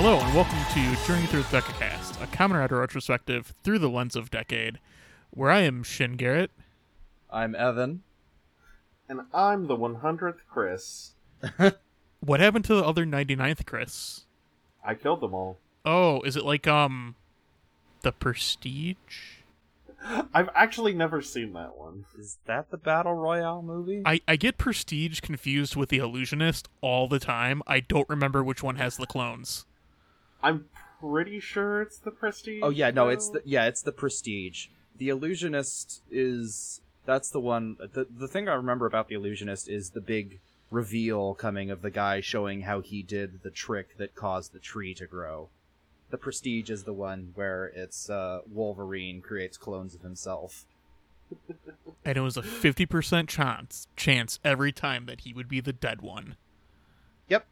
Hello and welcome to Journey Through the Decacast, a Kamen Rider retrospective through the lens of Decade, where I am Shin Garrett. I'm Evan. And I'm the 100th Chris. What happened to the other 99th Chris? I killed them all. Oh, is it like, The Prestige? I've actually never seen that one. Is that the Battle Royale movie? I get Prestige confused with The Illusionist all the time. I don't remember which one has the clones. I'm pretty sure it's The Prestige. Oh yeah, no, it's The Prestige. The Illusionist is... That's the one... The thing I remember about The Illusionist is the big reveal coming of the guy showing how he did the trick that caused the tree to grow. The Prestige is the one where it's Wolverine creates clones of himself. And it was a 50% chance every time that he would be the dead one. Yep.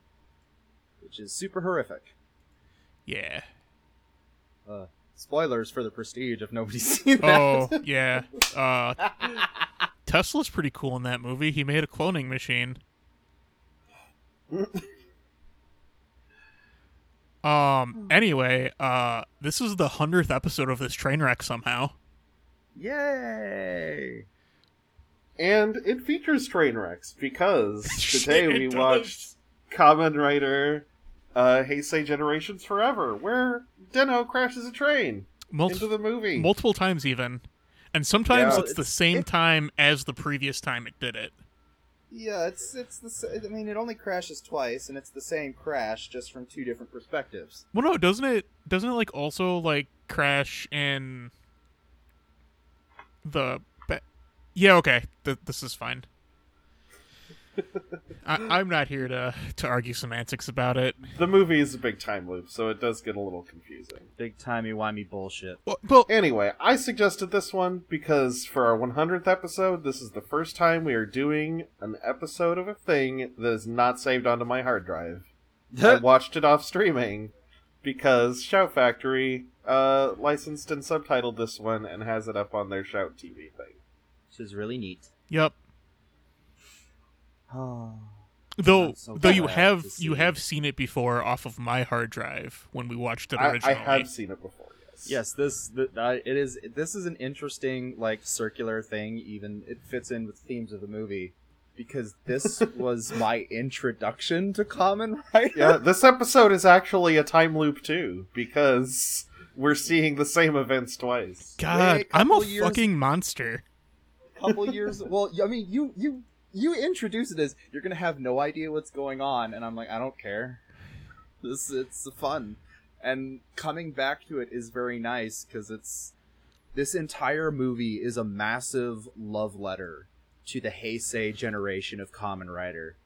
Which is super horrific. Yeah. Spoilers for The Prestige if nobody's seen that. Oh, yeah. Tesla's pretty cool in that movie. He made a cloning machine. Anyway, this is the 100th episode of this train wreck somehow. Yay! And it features train wrecks because today we watched Kamen Rider Heisei Generations Forever, where Den-O crashes a train into the movie. Multiple times even. And sometimes it's the same time as the previous time it did it. Yeah, it's the. I mean, it only crashes twice, and it's the same crash just from two different perspectives. Well, no, doesn't it like also like crash in the? Yeah, okay, this is fine. I'm not here to argue semantics about it. The movie is a big time loop, so it does get a little confusing. Big timey-wimey bullshit. Well, anyway, I suggested this one because for our 100th episode, this is the first time we are doing an episode of a thing that is not saved onto my hard drive. I watched it off streaming because Shout Factory licensed and subtitled this one and has it up on their Shout TV thing. Which is really neat. Yep. Oh, though you have seen it before off of my hard drive when we watched it originally. I have seen it before. Yes. This is an interesting like circular thing. Even it fits in with themes of the movie because this was my introduction to Kamen Rider. Yeah, this episode is actually a time loop too because we're seeing the same events twice. God, I'm a fucking monster. A couple years. Well, I mean, You introduce it as, you're going to have no idea what's going on, and I'm like, I don't care. It's fun. And coming back to it is very nice, because this entire movie is a massive love letter to the Heisei generation of Kamen Rider.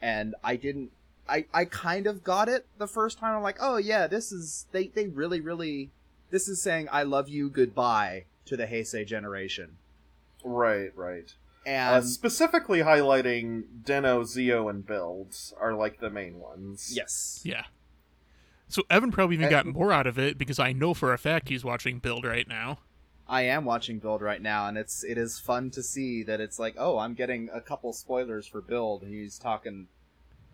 And I kind of got it the first time. I'm like, oh yeah, this is, they really, really, this is saying, I love you, goodbye, to the Heisei generation. Right. And specifically highlighting Den-O, Zi-O, and Build are like the main ones. Yes. Yeah. So Evan probably even got more out of it because I know for a fact he's watching Build right now. I am watching Build right now, and it is fun to see that it's like, oh, I'm getting a couple spoilers for Build. He's talking,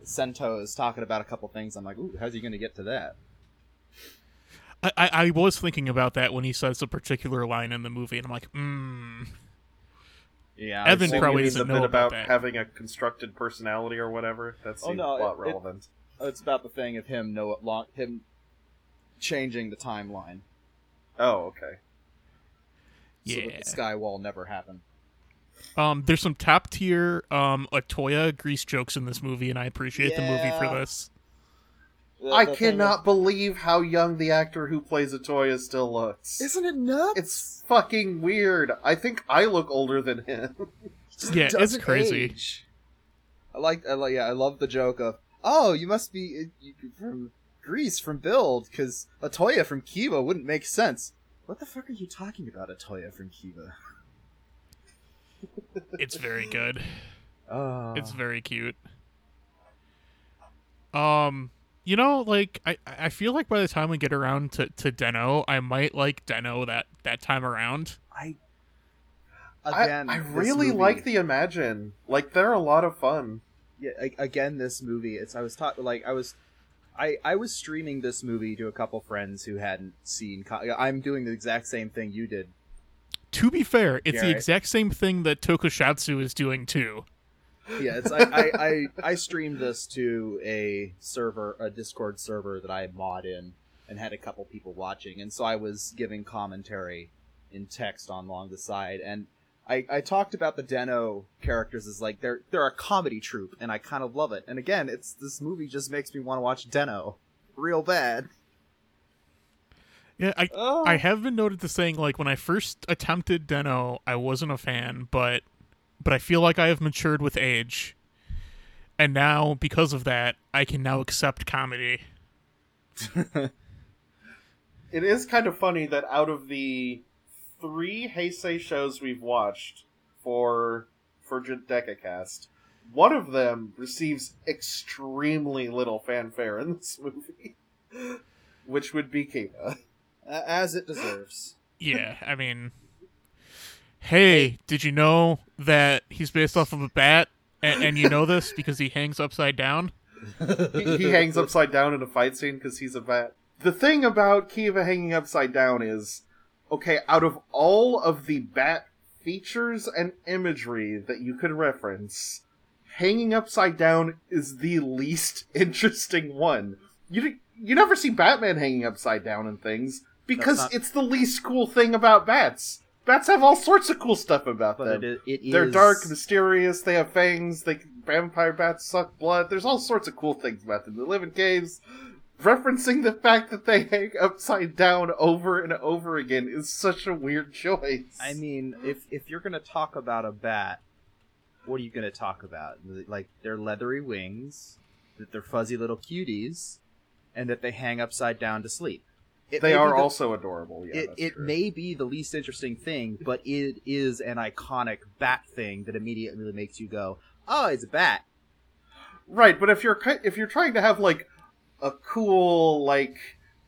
Sento is talking about a couple things. I'm like, ooh, how's he going to get to that? I was thinking about that when he says a particular line in the movie, and I'm like, Yeah, Evan probably doesn't know about having a constructed personality or whatever. That seems relevant. It's about the thing of him changing the timeline. Oh, okay. Yeah. So that the Skywall never happened. There's some top tier Otoya Grease jokes in this movie, and I appreciate the movie for this. I cannot believe how young the actor who plays Otoya still looks. Isn't it nuts? It's fucking weird. I think I look older than him. Yeah, it's crazy. Age. I love the joke of, oh, you must be from Greece, from Build, because Otoya from Kiva wouldn't make sense. What the fuck are you talking about, Otoya from Kiva? It's very good. It's very cute. You know, like, I feel like by the time we get around to Den-O, I might like Den-O that time around. I really like the Imagin. Like, they're a lot of fun. Yeah, again, this movie. I was streaming this movie to a couple friends who hadn't seen. I'm doing the exact same thing you did. To be fair, it's Garrett. The exact same thing that Tokusatsu is doing too. Yeah, it's I streamed this to a Discord server that I mod in and had a couple people watching, and so I was giving commentary in text along the side, and I talked about the Den-O characters as like they're a comedy troupe, and I kind of love it. And again, it's this movie just makes me want to watch Den-O real bad. Yeah, I have been noted to saying, like, when I first attempted Den-O, I wasn't a fan, but I feel like I have matured with age, and now because of that, I can now accept comedy. It is kind of funny that out of the 3 Heisei shows we've watched for Decacast, one of them receives extremely little fanfare in this movie, which would be Kiva, as it deserves. Yeah, I mean, hey, did you know that he's based off of a bat, and you know this because he hangs upside down? He hangs upside down in a fight scene because he's a bat. The thing about Kiva hanging upside down is, okay, out of all of the bat features and imagery that you could reference, hanging upside down is the least interesting one. You never see Batman hanging upside down in things, because it's the least cool thing about bats. Bats have all sorts of cool stuff about them. They're dark, mysterious, they have fangs, vampire bats suck blood, there's all sorts of cool things about them. They live in caves. Referencing the fact that they hang upside down over and over again is such a weird choice. I mean, if you're going to talk about a bat, what are you going to talk about? Like, their leathery wings, that they're fuzzy little cuties, and that they hang upside down to sleep. They are also adorable. Yeah, it may be the least interesting thing, but it is an iconic bat thing that immediately makes you go, oh, it's a bat. Right, but if you're trying to have, like, a cool, like,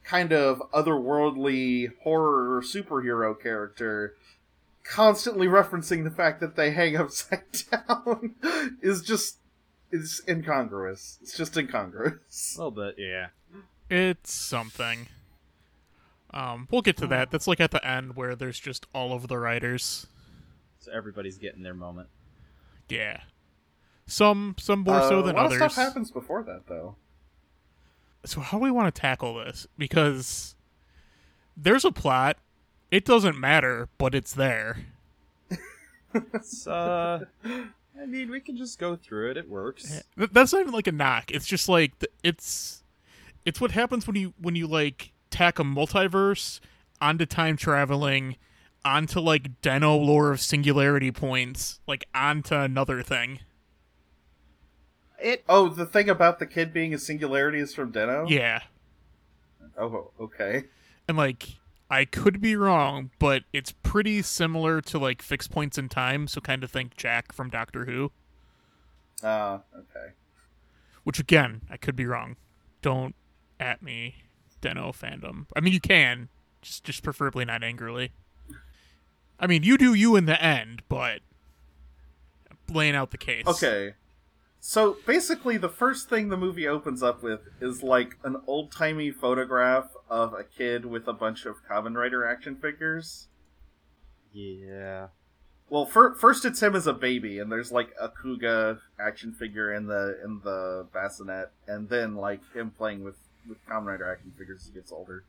kind of otherworldly horror or superhero character, constantly referencing the fact that they hang upside down is incongruous. It's just incongruous. A little bit, yeah. It's something. We'll get to that. That's, like, at the end where there's just all of the writers. So everybody's getting their moment. Yeah. Some more so than others. A lot of stuff happens before that, though. So how do we want to tackle this? Because there's a plot. It doesn't matter, but it's there. I mean, we can just go through it. It works. That's not even like a knock. It's just like it's what happens when you like tack a multiverse onto time traveling, onto like Den-O lore of singularity points, like onto another thing. The thing about the kid being a singularity is from Den-O? Yeah. Oh, okay. And, like, I could be wrong, but it's pretty similar to, like, fixed points in time, so kind of think Jack from Doctor Who. Okay. Which, again, I could be wrong. Don't at me, Den-O fandom. I mean, you can, just preferably not angrily. I mean, you do you in the end, but I'm laying out the case. Okay. So, basically, the first thing the movie opens up with is, like, an old-timey photograph of a kid with a bunch of Kamen Rider action figures. Yeah. Well, first it's him as a baby, and there's, like, a Kuuga action figure in the bassinet, and then, like, him playing with Kamen Rider action figures as he gets older.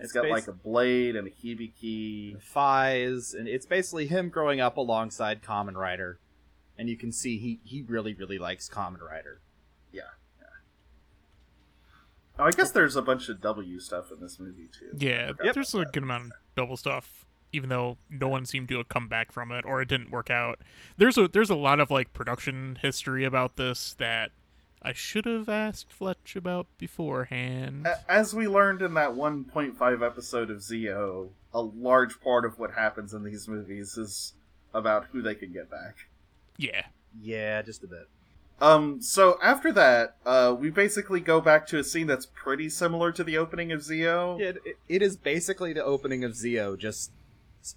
It's got, like, a blade and a hibiki. And Faiz, and it's basically him growing up alongside Kamen Rider. And you can see he really, really likes Kamen Rider. Yeah. Oh, I guess there's a bunch of W stuff in this movie, too. Yeah, there's a good amount of double stuff, even though no one seemed to have come back from it, or it didn't work out. There's a lot of, like, production history about this that I should have asked Fletch about beforehand. As we learned in that 1.5 episode of Zi-O, a large part of what happens in these movies is about who they can get back. Yeah. Yeah, just a bit. So after that, we basically go back to a scene that's pretty similar to the opening of Zi-O. It is basically the opening of Zi-O, just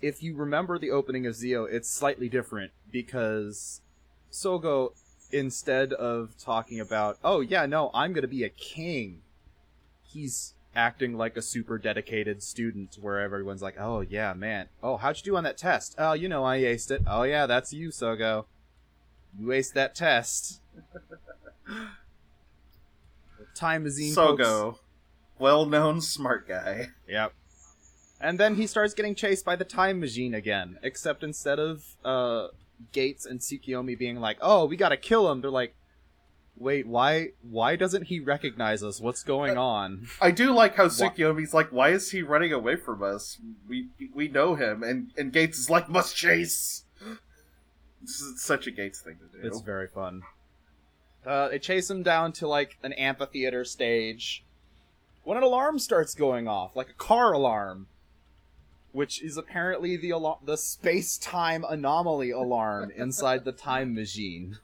if you remember the opening of Zi-O, it's slightly different because Sougo, instead of talking about, oh yeah, no, I'm gonna be a king, he's acting like a super dedicated student where everyone's like, oh yeah, man, oh, how'd you do on that test? Oh, you know, I aced it. Oh yeah, that's you, Sougo. You aced that test. Time is Sougo, well-known smart guy. Yep. And then he starts getting chased by the time machine again, except instead of Gates and Tsukuyomi being like, oh, we gotta kill him, they're like, wait, why doesn't he recognize us? What's going on? I do like how Tsukuyomi's like, why is he running away from us? We know him. And Gates is like, must chase! This is such a Gates thing to do. It's very fun. They chase him down to, like, an amphitheater stage when an alarm starts going off, like a car alarm, which is apparently the space-time anomaly alarm inside the time machine.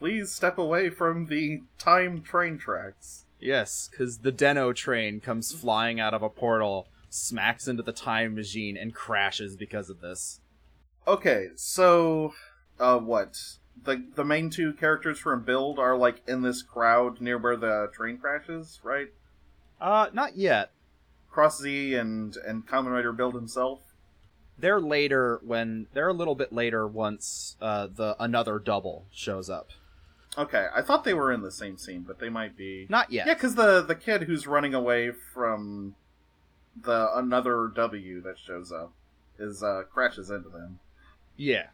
Please step away from the time train tracks. Yes, because the Den-O train comes flying out of a portal, smacks into the time machine, and crashes because of this. Okay, so, what? The main two characters from Build are, like, in this crowd near where the train crashes, right? Not yet. Cross Z and Kamen Rider Build himself? They're a little bit later once another double shows up. Okay, I thought they were in the same scene, but they might be... Not yet. Yeah, because the kid who's running away from the another W that shows up is crashes into them. Yeah.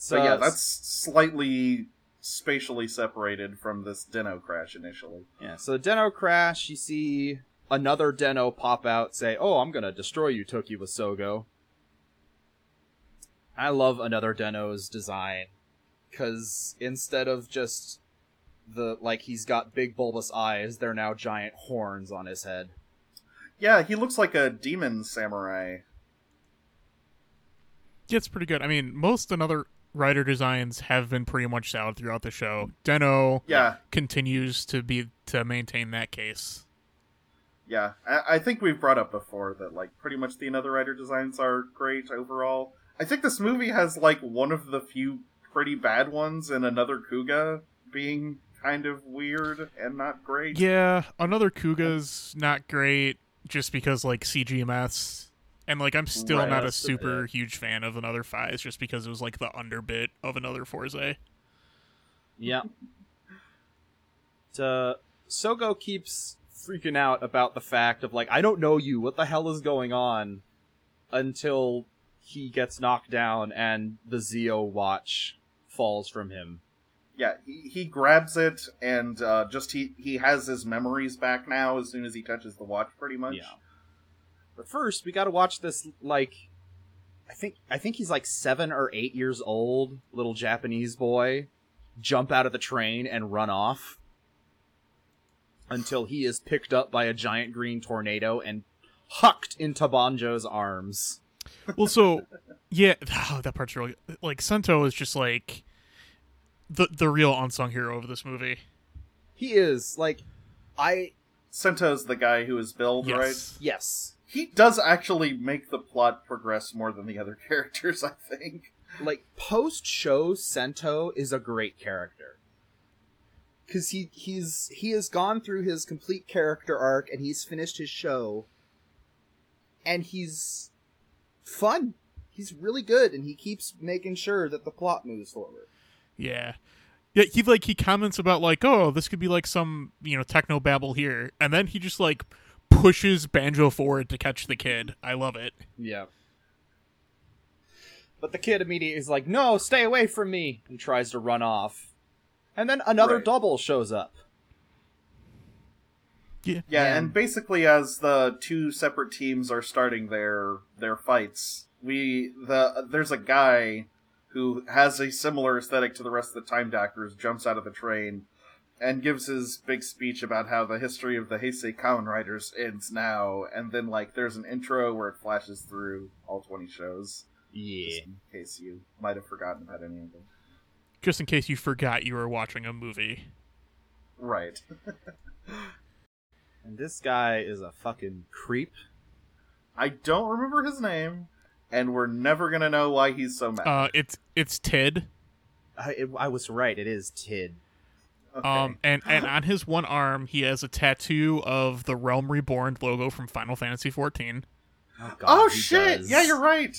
So yeah, that's slightly spatially separated from this Den-O crash initially. Yeah, so the Den-O crash, you see another Den-O pop out, say, oh, I'm gonna destroy you, Tokiwa Sougo. I love another Den-O's design, because instead of just he's got big bulbous eyes, they're now giant horns on his head. Yeah, he looks like a demon samurai. Yeah, it's pretty good. I mean, most another Rider designs have been pretty much solid throughout the show. Den-O continues to maintain that case. Yeah, I think we've brought up before that, like, pretty much the Another Rider designs are great overall. I think this movie has, like, one of the few pretty bad ones, and Another Kuuga being kind of weird and not great. Yeah, Another Kuuga's not great just because, like, CGMS. And, like, I'm still not a super huge fan of Another Faiz just because it was, like, the underbit of Another Forze. Yeah. Sougo keeps freaking out about the fact of, like, I don't know you, what the hell is going on? Until he gets knocked down and the Zi-O watch falls from him. Yeah, he grabs it and he has his memories back now as soon as he touches the watch, pretty much. Yeah. But first, we gotta watch this, like, I think he's like 7 or 8 years old, little Japanese boy, jump out of the train and run off until he is picked up by a giant green tornado and hucked into Banjo's arms. Well, so, yeah, that part's really... Like, Sento is just, like, the real unsung hero of this movie. He is. Like, Sento's the guy who is Build, right? Yes. He does actually make the plot progress more than the other characters, I think. Like, post-show, Sento is a great character. Because he has gone through his complete character arc, and he's finished his show, and he's... fun. He's really good, and he keeps making sure that the plot moves forward. Yeah, he comments about, like, oh, this could be like some, you know, techno babble here, and then he just, like, pushes Banjo forward to catch the kid. I love it. Yeah, but the kid immediately is like, no, stay away from me, and tries to run off, and then another double shows up. Yeah, and basically as the two separate teams are starting their fights, there's a guy who has a similar aesthetic to the rest of the Time Dockers, jumps out of the train, and gives his big speech about how the history of the Heisei Kamen Riders ends now, and then, like, there's an intro where it flashes through all 20 shows. Yeah. Just in case you might have forgotten about any of them. just in case you forgot you were watching a movie. Right. And this guy is a fucking creep. I don't remember his name, and we're never gonna know why he's so mad. It's Tid. I was right. It is Tid. Okay. And on his one arm, he has a tattoo of the Realm Reborn logo from Final Fantasy XIV. Oh, God, oh shit! Does. Yeah, you're right.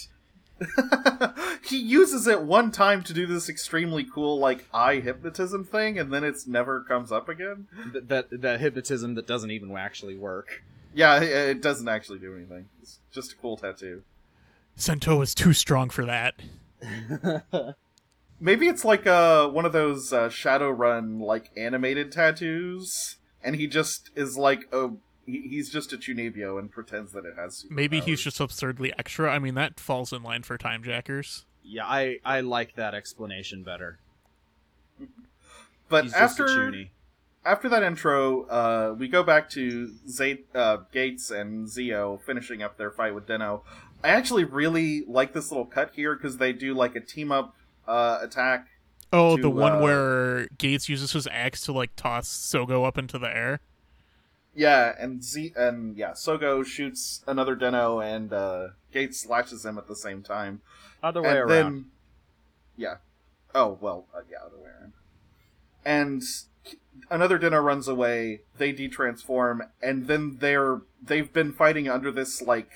He uses it one time to do this extremely cool, like, eye hypnotism thing, and then it's never comes up again. That hypnotism that doesn't even actually work. Yeah, it doesn't actually do anything. It's just a cool tattoo. Sento is too strong for that. Maybe it's like one of those Shadowrun like animated tattoos, and he just is like, oh, he's just a Chunibyo and pretends that it has superpowers. Maybe he's just absurdly extra. I mean, that falls in line for Time Jackers. Yeah, I like that explanation better. But he's after that intro, we go back to Gates and Zi-O finishing up their fight with Den-O. I actually really like this little cut here because they do like a team up. Attack. Oh, the one where Gates uses his axe to like toss Sougo up into the air. Yeah, and Sougo shoots another Den-O, and Gates slashes him at the same time. Other way around. Then, yeah. Oh well, yeah, other way around. And another Den-O runs away. They detransform, and then they've been fighting under this like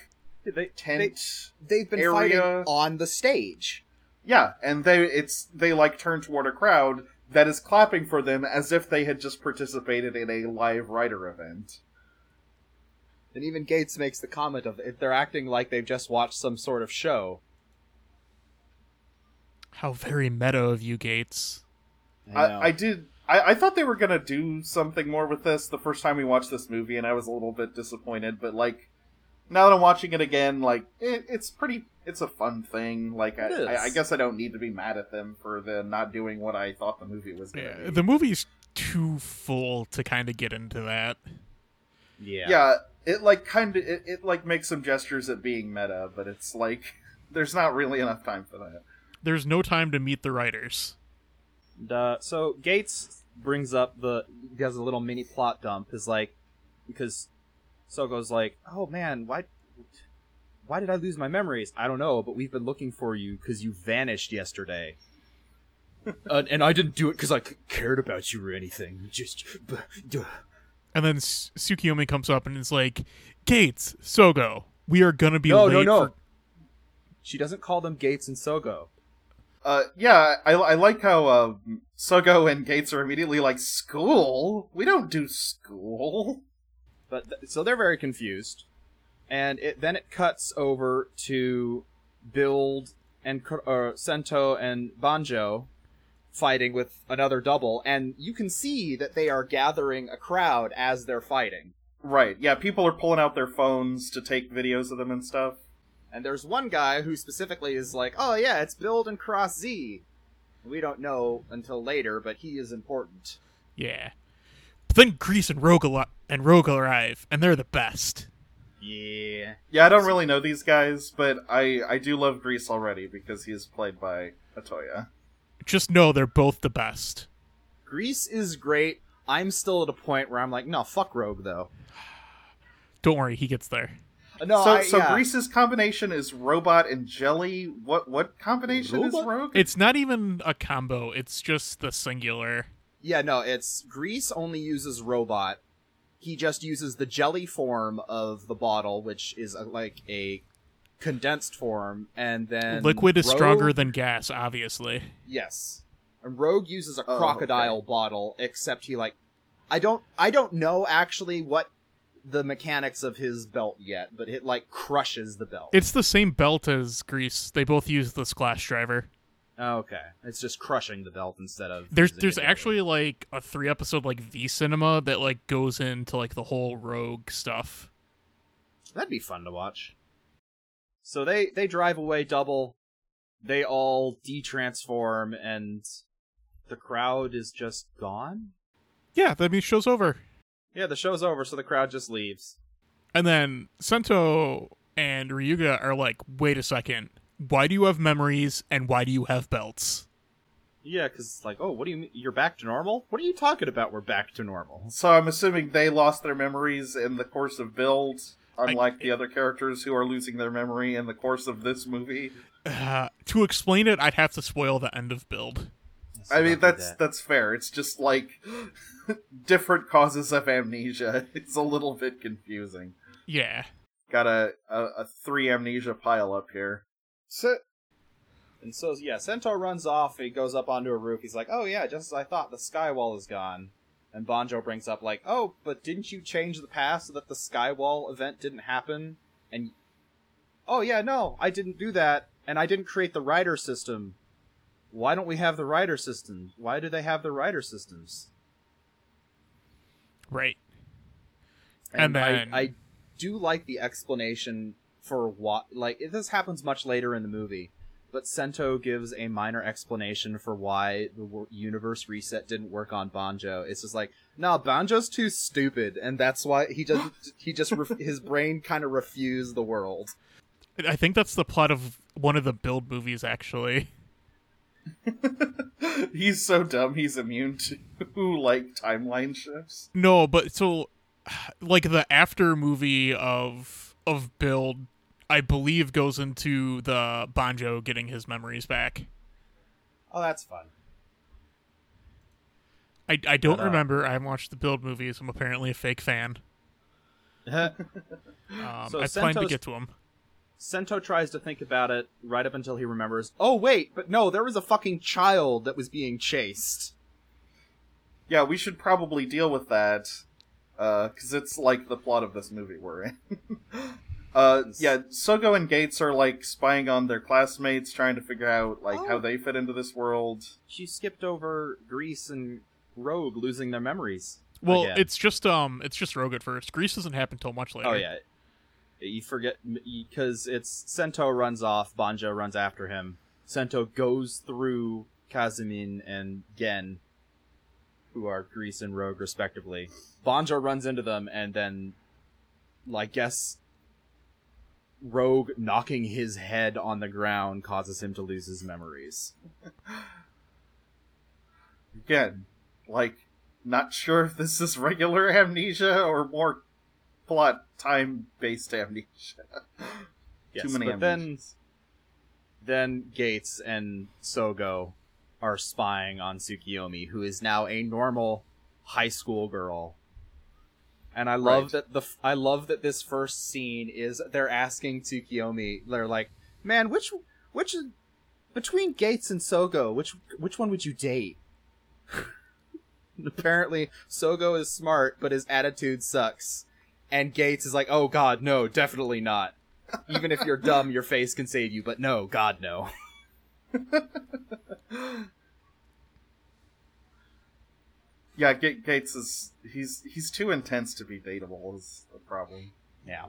tent. They've been fighting on the stage. Yeah, and they like turn toward a crowd that is clapping for them as if they had just participated in a live rider event. And even Gates makes the comment of if they're acting like they've just watched some sort of show. How very meta of you, Gates. I thought they were gonna do something more with this the first time we watched this movie, and I was a little bit disappointed, but like now that I'm watching it again, like it's a fun thing. Like I guess I don't need to be mad at them for the not doing what I thought the movie was going to be. The movie's too full to kind of get into that. Yeah. Yeah, it like kind of it like makes some gestures at being meta, but it's like there's not really enough time for that. There's no time to meet the writers. And, so Gates brings up he has a little mini plot dump is like because Sogo's like, oh man, why did I lose my memories? I don't know, but we've been looking for you because you vanished yesterday. And I didn't do it because I cared about you or anything. Just. And then Tsukuyomi comes up and is like, Gates, Sougo, we are going to be late. No. She doesn't call them Gates and Sougo. Yeah, I like how Sougo and Gates are immediately like, school? We don't do school. But so they're very confused, and then it cuts over to Build and Sento and Banjo fighting with another double, and you can see that they are gathering a crowd as they're fighting. Right, yeah, people are pulling out their phones to take videos of them and stuff. And there's one guy who specifically is like, oh yeah, it's Build and Cross Z. We don't know until later, but he is important. Yeah. Then Grease and Rogue arrive, and they're the best. Yeah. Yeah, I don't really know these guys, but I do love Grease already because he's played by Otoya. Just know they're both the best. Grease is great. I'm still at a point where I'm like, no, fuck Rogue, though. Don't worry, he gets there. So Grease's combination is robot and jelly. What combination is Rogue? It's not even a combo. It's just the singular. Yeah, no, it's Grease only uses robot. He just uses the jelly form of the bottle, which is like a condensed form, and then liquid is stronger than gas, obviously. Yes, and Rogue uses a crocodile bottle, except he like I don't know actually what the mechanics of his belt yet, but it like crushes the belt. It's the same belt as Grease. They both use the splash driver. Okay, it's just crushing the belt instead of... There's actually, like, a 3-episode, like, V-Cinema that, like, goes into, like, the whole Rogue stuff. That'd be fun to watch. So they drive away double, they all de-transform, and the crowd is just gone? Yeah, that means show's over. Yeah, the show's over, so the crowd just leaves. And then Sento and Ryuga are like, wait a second... Why do you have memories, and why do you have belts? Yeah, because it's like, oh, what do you mean? You're back to normal? What are you talking about? We're back to normal. So I'm assuming they lost their memories in the course of Build, unlike the other characters who are losing their memory in the course of this movie. To explain it, I'd have to spoil the end of Build. I mean, that's fair. It's just like different causes of amnesia. It's a little bit confusing. Yeah. Got a three amnesia pile up here. So, Sento runs off. He goes up onto a roof. He's like, oh yeah, just as I thought, the sky wall is gone. And Banjo brings up like, oh, but didn't you change the past so that the sky wall event didn't happen? And, oh yeah, no, I didn't do that. And I didn't create the rider system. Why don't we have the rider system? Why do they have the rider systems? Right. And then... I do like the explanation for why... Like, this happens much later in the movie, but Sento gives a minor explanation for why the universe reset didn't work on Banjo. It's just like, no, Banjo's too stupid, and that's why his brain kind of refused the world. I think that's the plot of one of the Build movies, actually. He's so dumb he's immune to like timeline shifts. No, but so like the after movie of Build, I believe, goes into the Banjo getting his memories back. Oh, that's fun. I don't remember. I haven't watched the Build movies. I'm apparently a fake fan. I plan to get to him. Sento tries to think about it right up until he remembers, oh wait, but no, there was a fucking child that was being chased. Yeah, we should probably deal with that, because it's like the plot of this movie we're in. Sougo and Gates are like spying on their classmates, trying to figure out like how they fit into this world. She skipped over Grease and Rogue losing their memories. Well, again. It's just Rogue at first. Grease doesn't happen till much later. Oh yeah. You forget, because it's Sento runs off, Banjo runs after him. Sento goes through Kazumin and Gen, who are Grease and Rogue, respectively. Banjo runs into them, and then, I guess, Rogue knocking his head on the ground causes him to lose his memories. Again, not sure if this is regular amnesia or more... plot time-based amnesia. Yes, too many but amnesias. Then Gates and Sougo are spying on Tsukuyomi, who is now a normal high school girl. And I love that I love that this first scene is they're asking Tsukuyomi. They're like, "Man, which between Gates and Sougo, which one would you date?" Apparently, Sougo is smart, but his attitude sucks. And Gates is like, oh god, no, definitely not. Even if you're dumb, your face can save you, but no, god, no. Yeah, Gates is... He's too intense to be dateable is the problem. Yeah.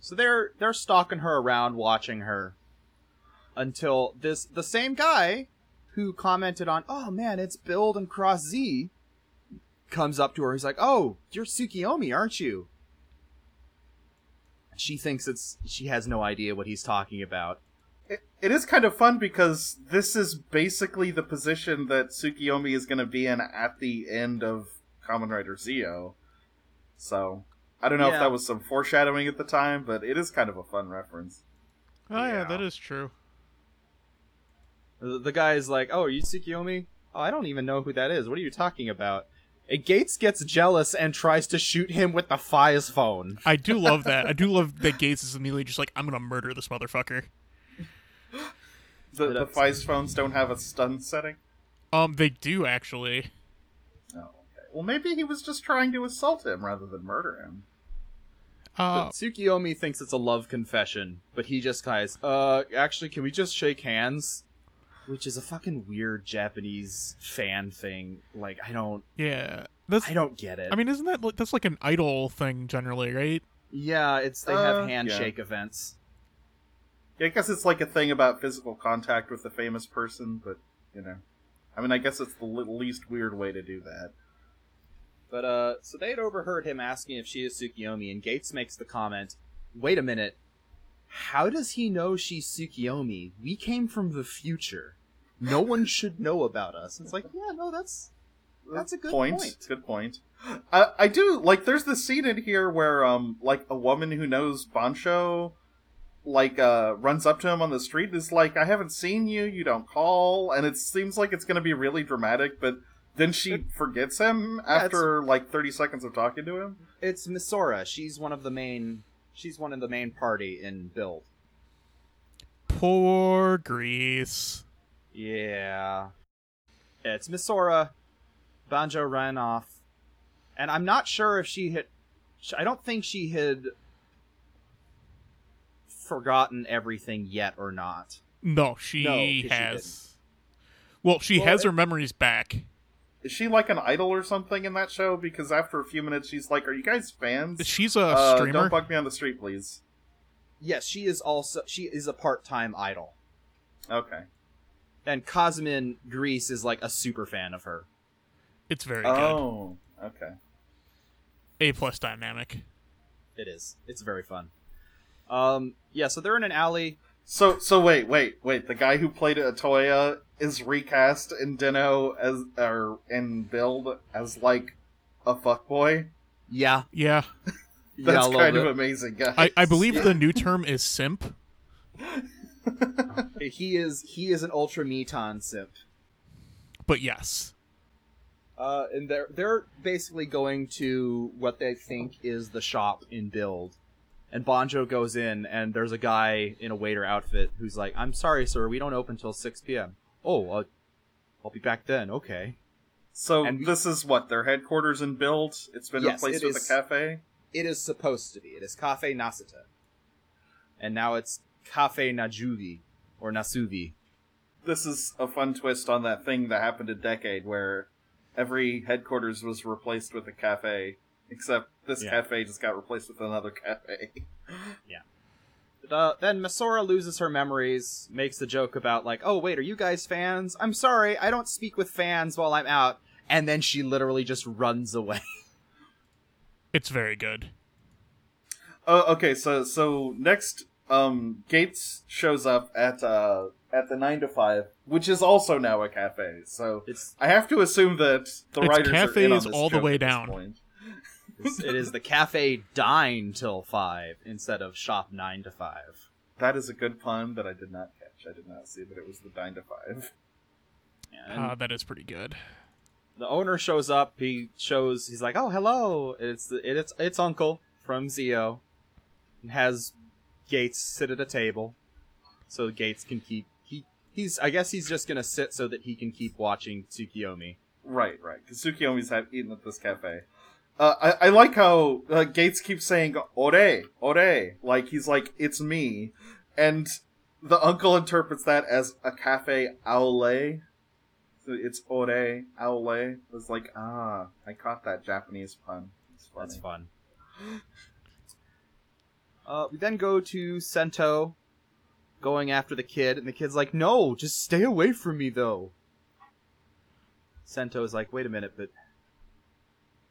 So they're stalking her around, watching her. Until the same guy who commented on, oh man, it's Build and Cross Z... comes up to her. He's like, oh, you're Tsukuyomi, aren't you? She thinks she has no idea what he's talking about. It is kind of fun because this is basically the position that Tsukuyomi is going to be in at the end of Kamen Rider Zi-O. So, I don't know if that was some foreshadowing at the time, but it is kind of a fun reference. Oh yeah, that is true. The guy is like, oh, are you Tsukuyomi? Oh, I don't even know who that is. What are you talking about? Gates gets jealous and tries to shoot him with the Faiz phone. I do love that. I do love that Gates is immediately just like, I'm going to murder this motherfucker. The Faiz phones don't have a stun setting? They do, actually. Oh, okay. Well, maybe he was just trying to assault him rather than murder him. But Tsukuyomi thinks it's a love confession, but he just cries, actually, can we just shake hands? Which is a fucking weird Japanese fan thing. Like, I don't... Yeah. I don't get it. I mean, isn't that's like an idol thing generally, right? Yeah, they have handshake events. Yeah, I guess it's like a thing about physical contact with a famous person, but, you know. I mean, I guess it's the least weird way to do that. But, so they had overheard him asking if she is Tsukuyomi, and Gates makes the comment, wait a minute, how does he know she's Tsukuyomi? We came from the future. no one should know about us. It's like, yeah, no, that's a good point. Good point. I do, like, there's this scene in here where, like, a woman who knows Banjo, like, runs up to him on the street and is like, I haven't seen you, you don't call, and it seems like it's gonna be really dramatic, but then she forgets him after, like, 30 seconds of talking to him. It's Misora. She's one of the main party in Build. Poor Grease. Yeah. It's Misora. Banjo ran off. And I'm not sure if she had... I don't think she had forgotten everything yet or not. No, she has. Well, she has her memories back. Is she like an idol or something in that show? Because after a few minutes, she's like, are you guys fans? She's a streamer. Don't bug me on the street, please. Yes, she is a part-time idol. Okay. And Kazumin Grease is like a super fan of her. It's very good. Oh, okay. A+ dynamic. It is. It's very fun. Yeah, so they're in an alley. So wait. The guy who played Otoya is recast in Den-O as, or in Build as, like, a fuckboy? Yeah. Yeah. That's kind of amazing, guys. I believe the new term is simp. He is an Ultra Meton simp. But yes. And they're basically going to what they think is the shop in Build. And Banjo goes in, and there's a guy in a waiter outfit who's like, I'm sorry, sir, we don't open till 6 p.m. Oh, I'll be back then, okay. So this is what, their headquarters in Build? It's been replaced with a cafe? It is supposed to be. It is Cafe Nasuta. And now it's Cafe Najuvi, or Nasuvi. This is a fun twist on that thing that happened a Decade where... every headquarters was replaced with a cafe, except this cafe just got replaced with another cafe. Yeah. But, then Misora loses her memories, makes the joke about, like, oh, wait, are you guys fans? I'm sorry, I don't speak with fans while I'm out. And then she literally just runs away. It's very good. Okay, so next, Gates shows up at the 9 to 5, which is also now a cafe, so I have to assume that the writers are in on this all the way down. It is the cafe dine till 5 instead of shop 9 to 5. That is a good pun that I did not catch. I did not see that it was the dine to 5. That is pretty good. The owner shows up. He's like, "Oh, hello! It's Uncle from Zi-O," and has Gates sit at a table so Gates can keep. I guess he's just gonna sit so that he can keep watching Tsukuyomi. Right. Because Tsukuyomi's eaten at this cafe. I like how Gates keeps saying "ore," like he's like it's me, and the uncle interprets that as a cafe aole. So it's ore aole. It's like I caught that Japanese pun. That's fun. We then go to Sento. Going after the kid, and the kid's like, no, just stay away from me, though. Sento's like, wait a minute, but...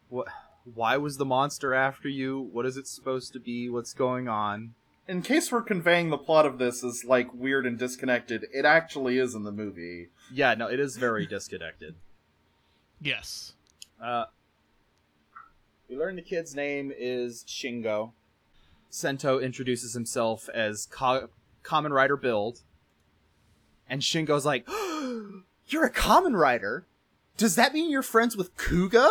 what? Why was the monster after you? What is it supposed to be? What's going on? In case we're conveying the plot of this as, like, weird and disconnected, it actually is in the movie. Yeah, no, it is very disconnected. Yes. We learn the kid's name is Shingo. Sento introduces himself as Kamen Rider Build, and Shingo's like, oh, you're a Kamen Rider? Does that mean you're friends with Kuuga?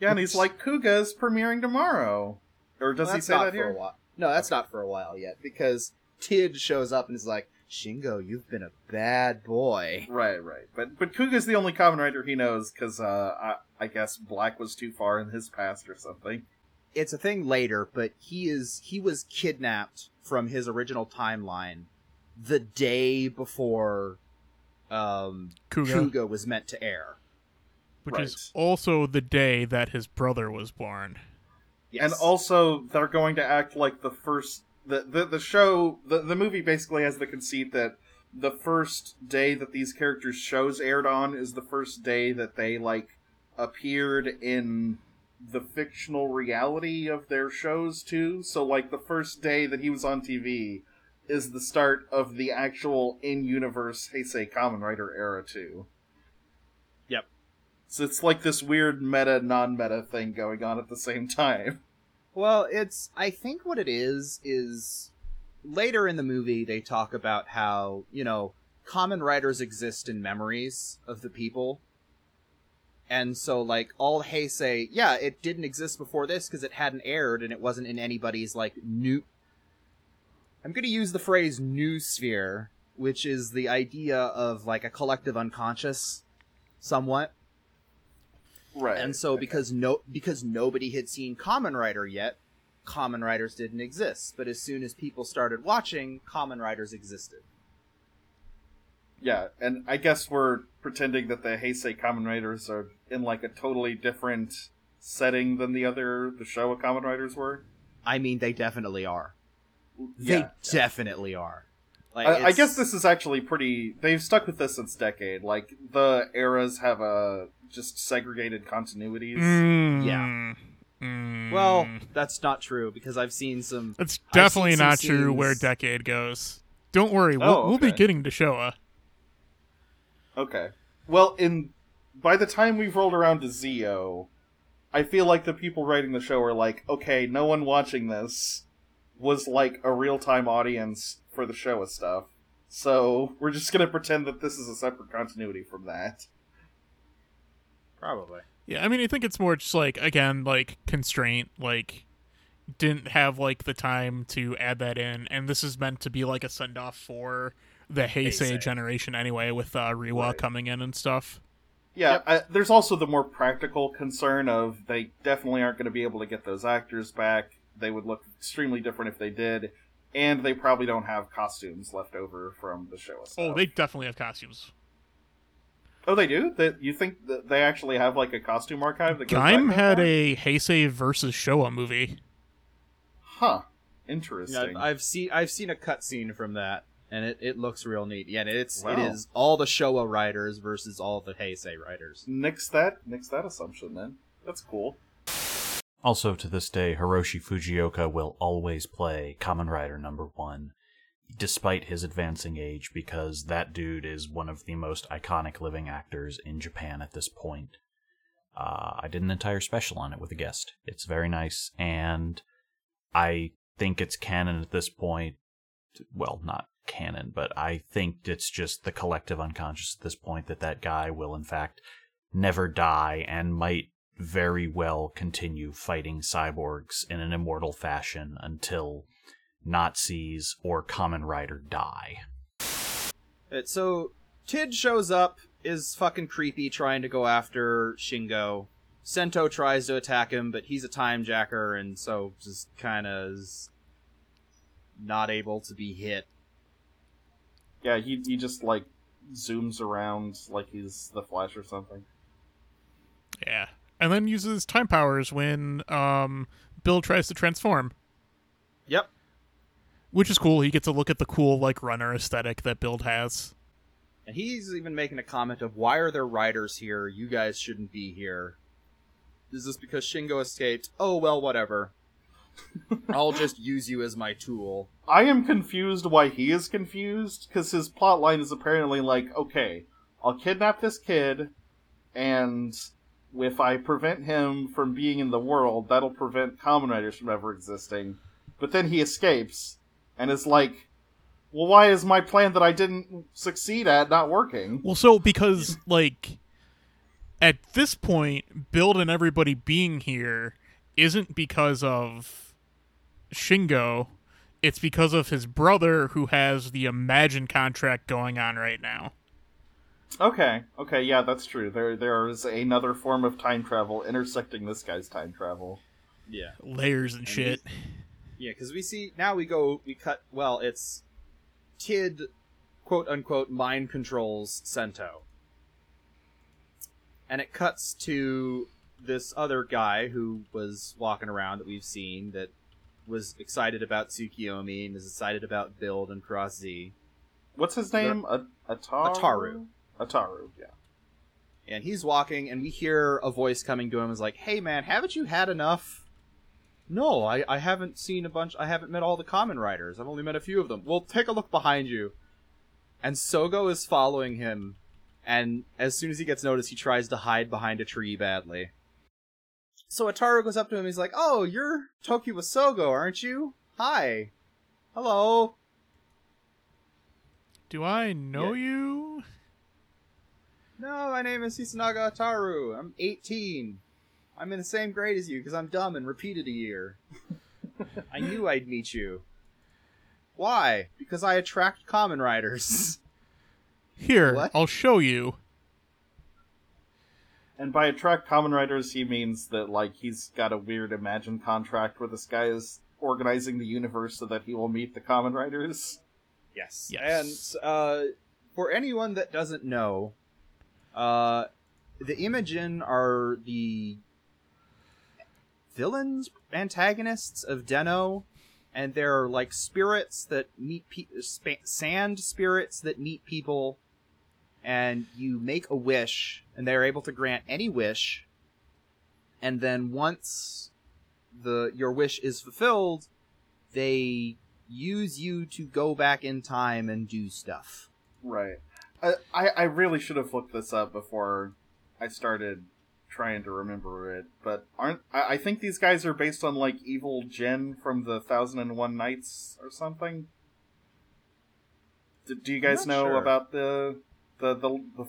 Yeah, and he's like, Kuga's premiering tomorrow. Or does he say that here? No, that's not for a while yet, because Tid shows up and is like, Shingo, you've been a bad boy. Right. But Kuga's the only Kamen Rider he knows, because I guess Black was too far in his past or something. It's a thing later, but he was kidnapped from his original timeline the day before Kuuga was meant to air. Which is also the day that his brother was born. Yes. And also, they're going to act like the first... The show... The movie basically has the conceit that the first day that these characters' shows aired on is the first day that they, like, appeared in... the fictional reality of their shows too. So like the first day that he was on TV is the start of the actual in-universe Heisei Kamen Rider era, too. Yep. So it's like this weird meta, non-meta thing going on at the same time. Well, it's... I think what it is later in the movie they talk about how, you know, Kamen Riders exist in memories of the people. And so, like, all Heisei... Yeah, it didn't exist before this because it hadn't aired and it wasn't in anybody's, like, new... I'm going to use the phrase new sphere, which is the idea of, like, a collective unconscious, somewhat. Right. And so, because nobody had seen Kamen Rider yet, Kamen Riders didn't exist. But as soon as people started watching, Kamen Riders existed. Yeah, and I guess we're pretending that the Heisei Kamen Riders are in, like, a totally different setting than the Showa Kamen Riders were. I mean, they definitely are. Definitely are. Like, I guess this is actually pretty... They've stuck with this since Decade. Like, the eras have just segregated continuities. Mm. Yeah. Mm. Well, that's not true, because I've seen some... That's definitely not true where Decade goes. Don't worry, we'll be getting to Showa. Okay. Well, by the time we've rolled around to Zi-O, I feel like the people writing the show are like, okay, no one watching this was like a real-time audience for the Showa stuff, so we're just gonna pretend that this is a separate continuity from that. Probably. Yeah, I mean, I think it's more just like, again, like, constraint, like, didn't have, like, the time to add that in, and this is meant to be, like, a send-off for the Heisei generation anyway, with Riwa coming in and stuff. Yeah, yep. There's also the more practical concern of they definitely aren't going to be able to get those actors back. They would look extremely different if they did, and they probably don't have costumes left over from the show itself. Oh, they definitely have costumes. Oh, they do? You think that they actually have, like, a costume archive? That Gaim had a Heisei versus Showa movie. Huh. Interesting. Yeah, I've seen a cutscene from that, and it looks real neat. Yeah, it is all the Showa writers versus all the Heisei writers. Nix that assumption, then. That's cool. Also, to this day, Hiroshi Fujioka will always play Kamen Rider number 1, despite his advancing age, because that dude is one of the most iconic living actors in Japan at this point. I did an entire special on it with a guest. It's very nice, and I think it's canon at this point. Well, not canon, but I think it's just the collective unconscious at this point that guy will, in fact, never die and might very well continue fighting cyborgs in an immortal fashion until Nazis or Kamen Rider die. So, Tid shows up, is fucking creepy, trying to go after Shingo. Sento tries to attack him, but he's a time jacker, and so just kind of is not able to be hit. Yeah, he just, like, zooms around like he's the Flash or something. Yeah. And then uses time powers when Bill tries to transform. Yep. Which is cool. He gets a look at the cool, like, runner aesthetic that Bill has. And he's even making a comment of, why are there riders here? You guys shouldn't be here. Is this because Shingo escaped? Oh, well, whatever. I'll just use you as my tool. I am confused why he is confused, because his plotline is apparently like, okay, I'll kidnap this kid, and... if I prevent him from being in the world, that'll prevent Kamen Riders from ever existing. But then he escapes, and is like, well, why is my plan that I didn't succeed at not working? Well, so, because, like, at this point, Build and everybody being here isn't because of Shingo, it's because of his brother who has the Imagin contract going on right now. Okay, yeah, that's true. There is another form of time travel intersecting this guy's time travel. Yeah. Layers and shit. Yeah, because we see, now it's Tid, quote-unquote, mind controls Sento. And it cuts to this other guy who was walking around that we've seen that was excited about Tsukuyomi and is excited about Build and Cross Z. What's his name? Ataru, yeah. And he's walking, and we hear a voice coming to him. Is like, hey, man, haven't you had enough? No, I haven't seen a bunch. I haven't met all the Kamen Riders. I've only met a few of them. Well, take a look behind you. And Sougo is following him. And as soon as he gets noticed, he tries to hide behind a tree badly. So Ataru goes up to him. He's like, "Oh, you're Tokiwa Sougo, aren't you? Hi. Hello. Do I know you?" "No, my name is Hisanaga Ataru. I'm 18. I'm in the same grade as you because I'm dumb and repeated a year. I knew I'd meet you. Why? Because I attract Kamen Riders." "Here, what? I'll show you." And by attract Kamen Riders, he means that, like, he's got a weird Imagin contract where this guy is organizing the universe so that he will meet the Kamen Riders. Yes. And for anyone that doesn't know, the Imagin are the villains, antagonists of Den-O, and they're like spirits that meet sand spirits that meet people, and you make a wish, and they're able to grant any wish, and then once your wish is fulfilled, they use you to go back in time and do stuff. Right. I really should have looked this up before I started trying to remember it, but I think these guys are based on, like, evil Jin from the 1001 Nights or something. Do you guys know about the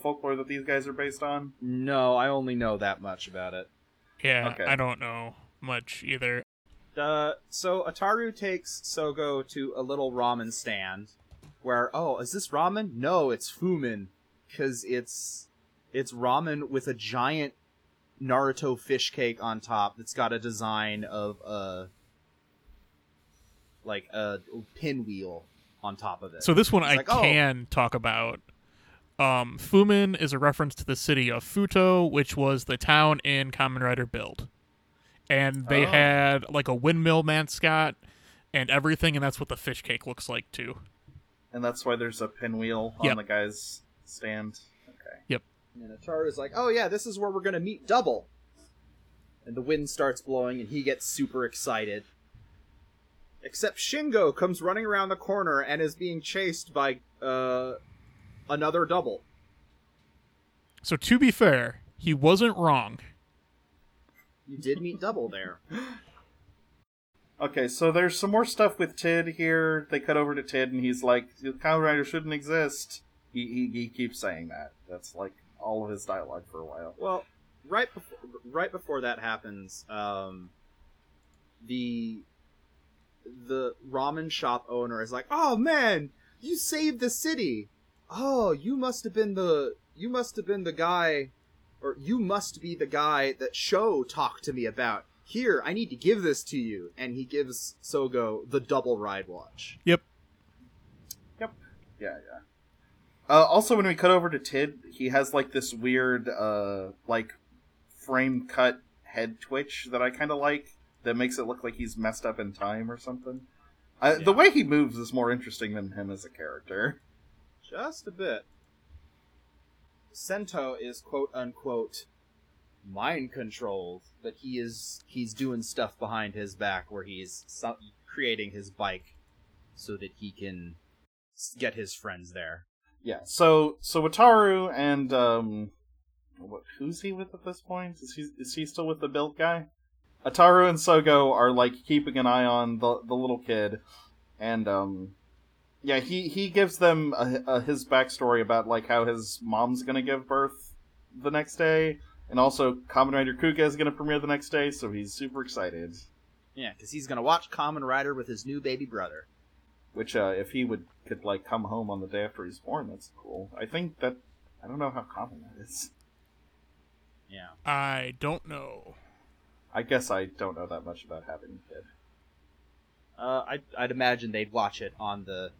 folklore that these guys are based on? No, I only know that much about it. Yeah, okay. I don't know much either. So Ataru takes Sougo to a little ramen stand where, "Oh, is this ramen? No, it's fumen, because it's ramen with a giant Naruto fish cake on top that's got a design of a pinwheel on top of it." So this one I can talk about. Fumen is a reference to the city of Futo, which was the town in Kamen Rider Build. And they had like a windmill mascot and everything, and that's what the fish cake looks like too. And that's why there's a pinwheel on the guy's stand. Okay. Yep. And Ataru's like, "Oh yeah, this is where we're going to meet Double." And the wind starts blowing, and he gets super excited. Except Shingo comes running around the corner and is being chased by another Double. So to be fair, he wasn't wrong. You did meet Double there. Okay, so there's some more stuff with Tid here. They cut over to Tid, and he's like, "The Kamen Rider shouldn't exist." He keeps saying that. That's like all of his dialogue for a while. Well, right before that happens, the ramen shop owner is like, "Oh man, you saved the city. Oh, you must be the guy that Sho talked to me about. Here, I need to give this to you." And he gives Sougo the double ride watch. Yep. Yeah. Also, when we cut over to Tid, he has, like, this weird, frame-cut head twitch that I kind of like, that makes it look like he's messed up in time or something. The way he moves is more interesting than him as a character. Just a bit. Sento is quote-unquote mind-controlled, but he's doing stuff behind his back where he's creating his bike so that he can get his friends there. Yeah, so Ataru and, who's he with at this point? Is he still with the build guy? Ataru and Sougo are, like, keeping an eye on the little kid, and, he gives them his backstory about, like, how his mom's gonna give birth the next day, and also Kamen Rider Kuuga is gonna premiere the next day, so he's super excited. Yeah, because he's gonna watch Kamen Rider with his new baby brother. Which, if he could, like, come home on the day after he's born, that's cool. I think that... I don't know how common that is. Yeah. I don't know. I guess I don't know that much about having a kid. I'd imagine they'd watch it on the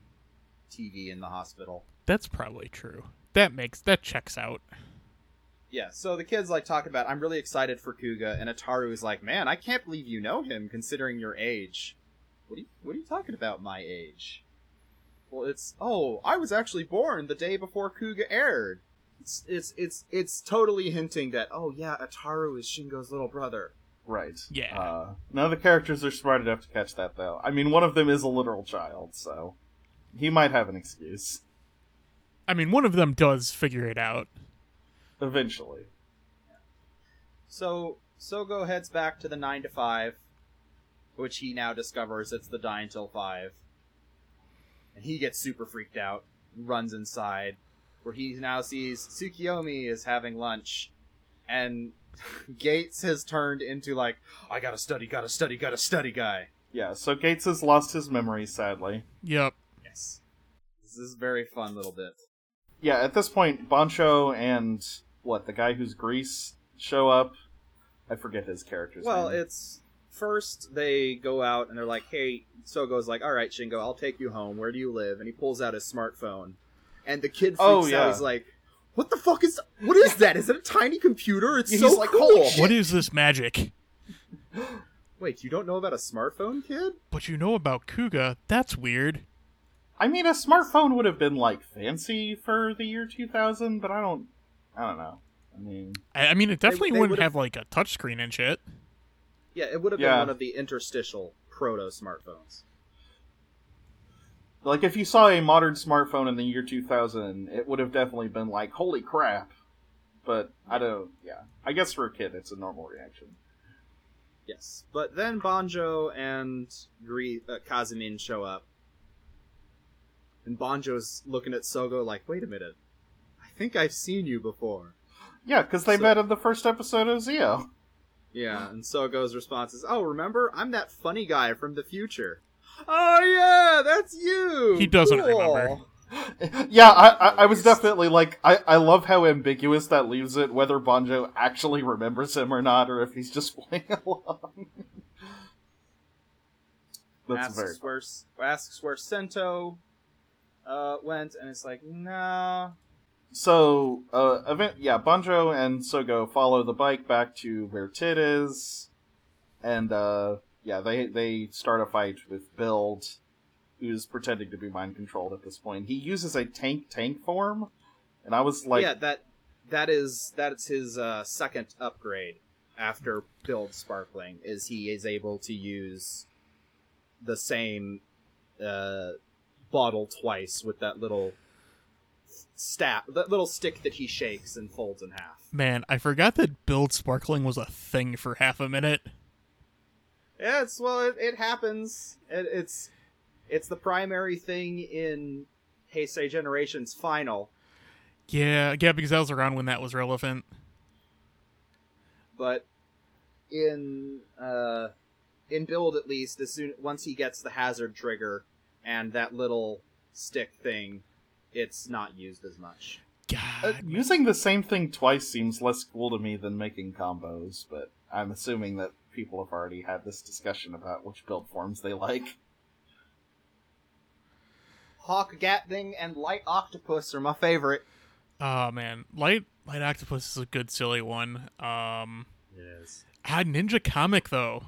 TV in the hospital. That's probably true. That checks out. Yeah, so the kids, like, talk about, "I'm really excited for Kuuga," and Ataru is like, "Man, I can't believe you know him, considering your age." What are you talking about, my age? Well, I was actually born the day before Kuuga aired. It's totally hinting that, oh yeah, Ataru is Shingo's little brother. Right. Yeah. None of the characters are smart enough to catch that, though. I mean, one of them is a literal child, so he might have an excuse. I mean, one of them does figure it out. Eventually. So, Sougo heads back to the 9 to 5, which he now discovers it's the die until 5. And he gets super freaked out and runs inside, where he now sees Tsukuyomi is having lunch, and Gates has turned into, like, I gotta study guy. Yeah, so Gates has lost his memory, sadly. Yep. Yes. This is a very fun little bit. Yeah, at this point, Banjo and, the guy who's Grease show up. I forget his character's name. Well, it's... First, they go out, and they're like, hey, Sogo's like, all right, Shingo, I'll take you home. Where do you live? And he pulls out his smartphone. And the kid freaks out. He's like... What the fuck is... What is that? Is it a tiny computer? It's so cool. What is this magic? Wait, you don't know about a smartphone, kid? But you know about Kuuga. That's weird. I mean, a smartphone would have been, fancy for the year 2000, but I don't know. I mean... it definitely wouldn't have, a touchscreen and shit. Yeah, it would have been one of the interstitial proto-smartphones. If you saw a modern smartphone in the year 2000, it would have definitely been holy crap. But, I guess for a kid, it's a normal reaction. Yes. But then Banjo and Kazumin show up. And Banjo's looking at Sougo wait a minute. I think I've seen you before. Yeah, because they met in the first episode of Zi-O. Yeah, and Sogo's response is, oh, remember? I'm that funny guy from the future. Oh, yeah, that's you! He doesn't remember. Yeah, I was definitely I love how ambiguous that leaves it, whether Banjo actually remembers him or not, or if he's just playing along. That's asks where Sento went, and it's nah. So, Banjo and Sougo follow the bike back to where Tid is, and, yeah, they start a fight with Build, who's pretending to be mind-controlled at this point. He uses a tank form, and I was like... Yeah, that's his second upgrade after Build Sparkling, is he is able to use the same bottle twice with that little staff, that little stick that he shakes and folds in half. Man, I forgot that Build Sparkling was a thing for half a minute. Yeah, it happens. It's the primary thing in Heisei Generation's final. Yeah, because I was around when that was relevant. But in Build, at least, once he gets the hazard trigger and that little stick thing, it's not used as much. God. Using the same thing twice seems less cool to me than making combos, but I'm assuming that people have already had this discussion about which build forms they like. Hawk Gatling and Light Octopus are my favorite. Oh man, Light Octopus is a good silly one. It is. Ninja Comic though.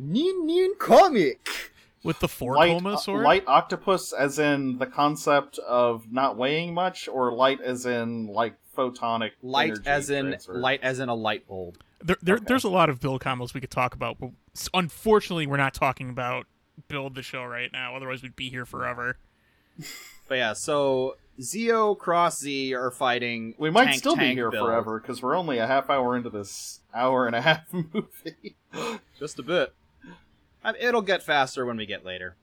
Ninja Comic with the four-coma sword. Light Octopus, as in the concept of not weighing much, or light as in photonic light as in transfer? Light as in a light bulb. There's a lot of build combos we could talk about, but unfortunately we're not talking about Build the show right now, otherwise we'd be here forever. But yeah, so Zi-O cross Z are fighting. We might still be here forever, because we're only a half hour into this hour and a half movie. Just a bit. It'll get faster when we get later.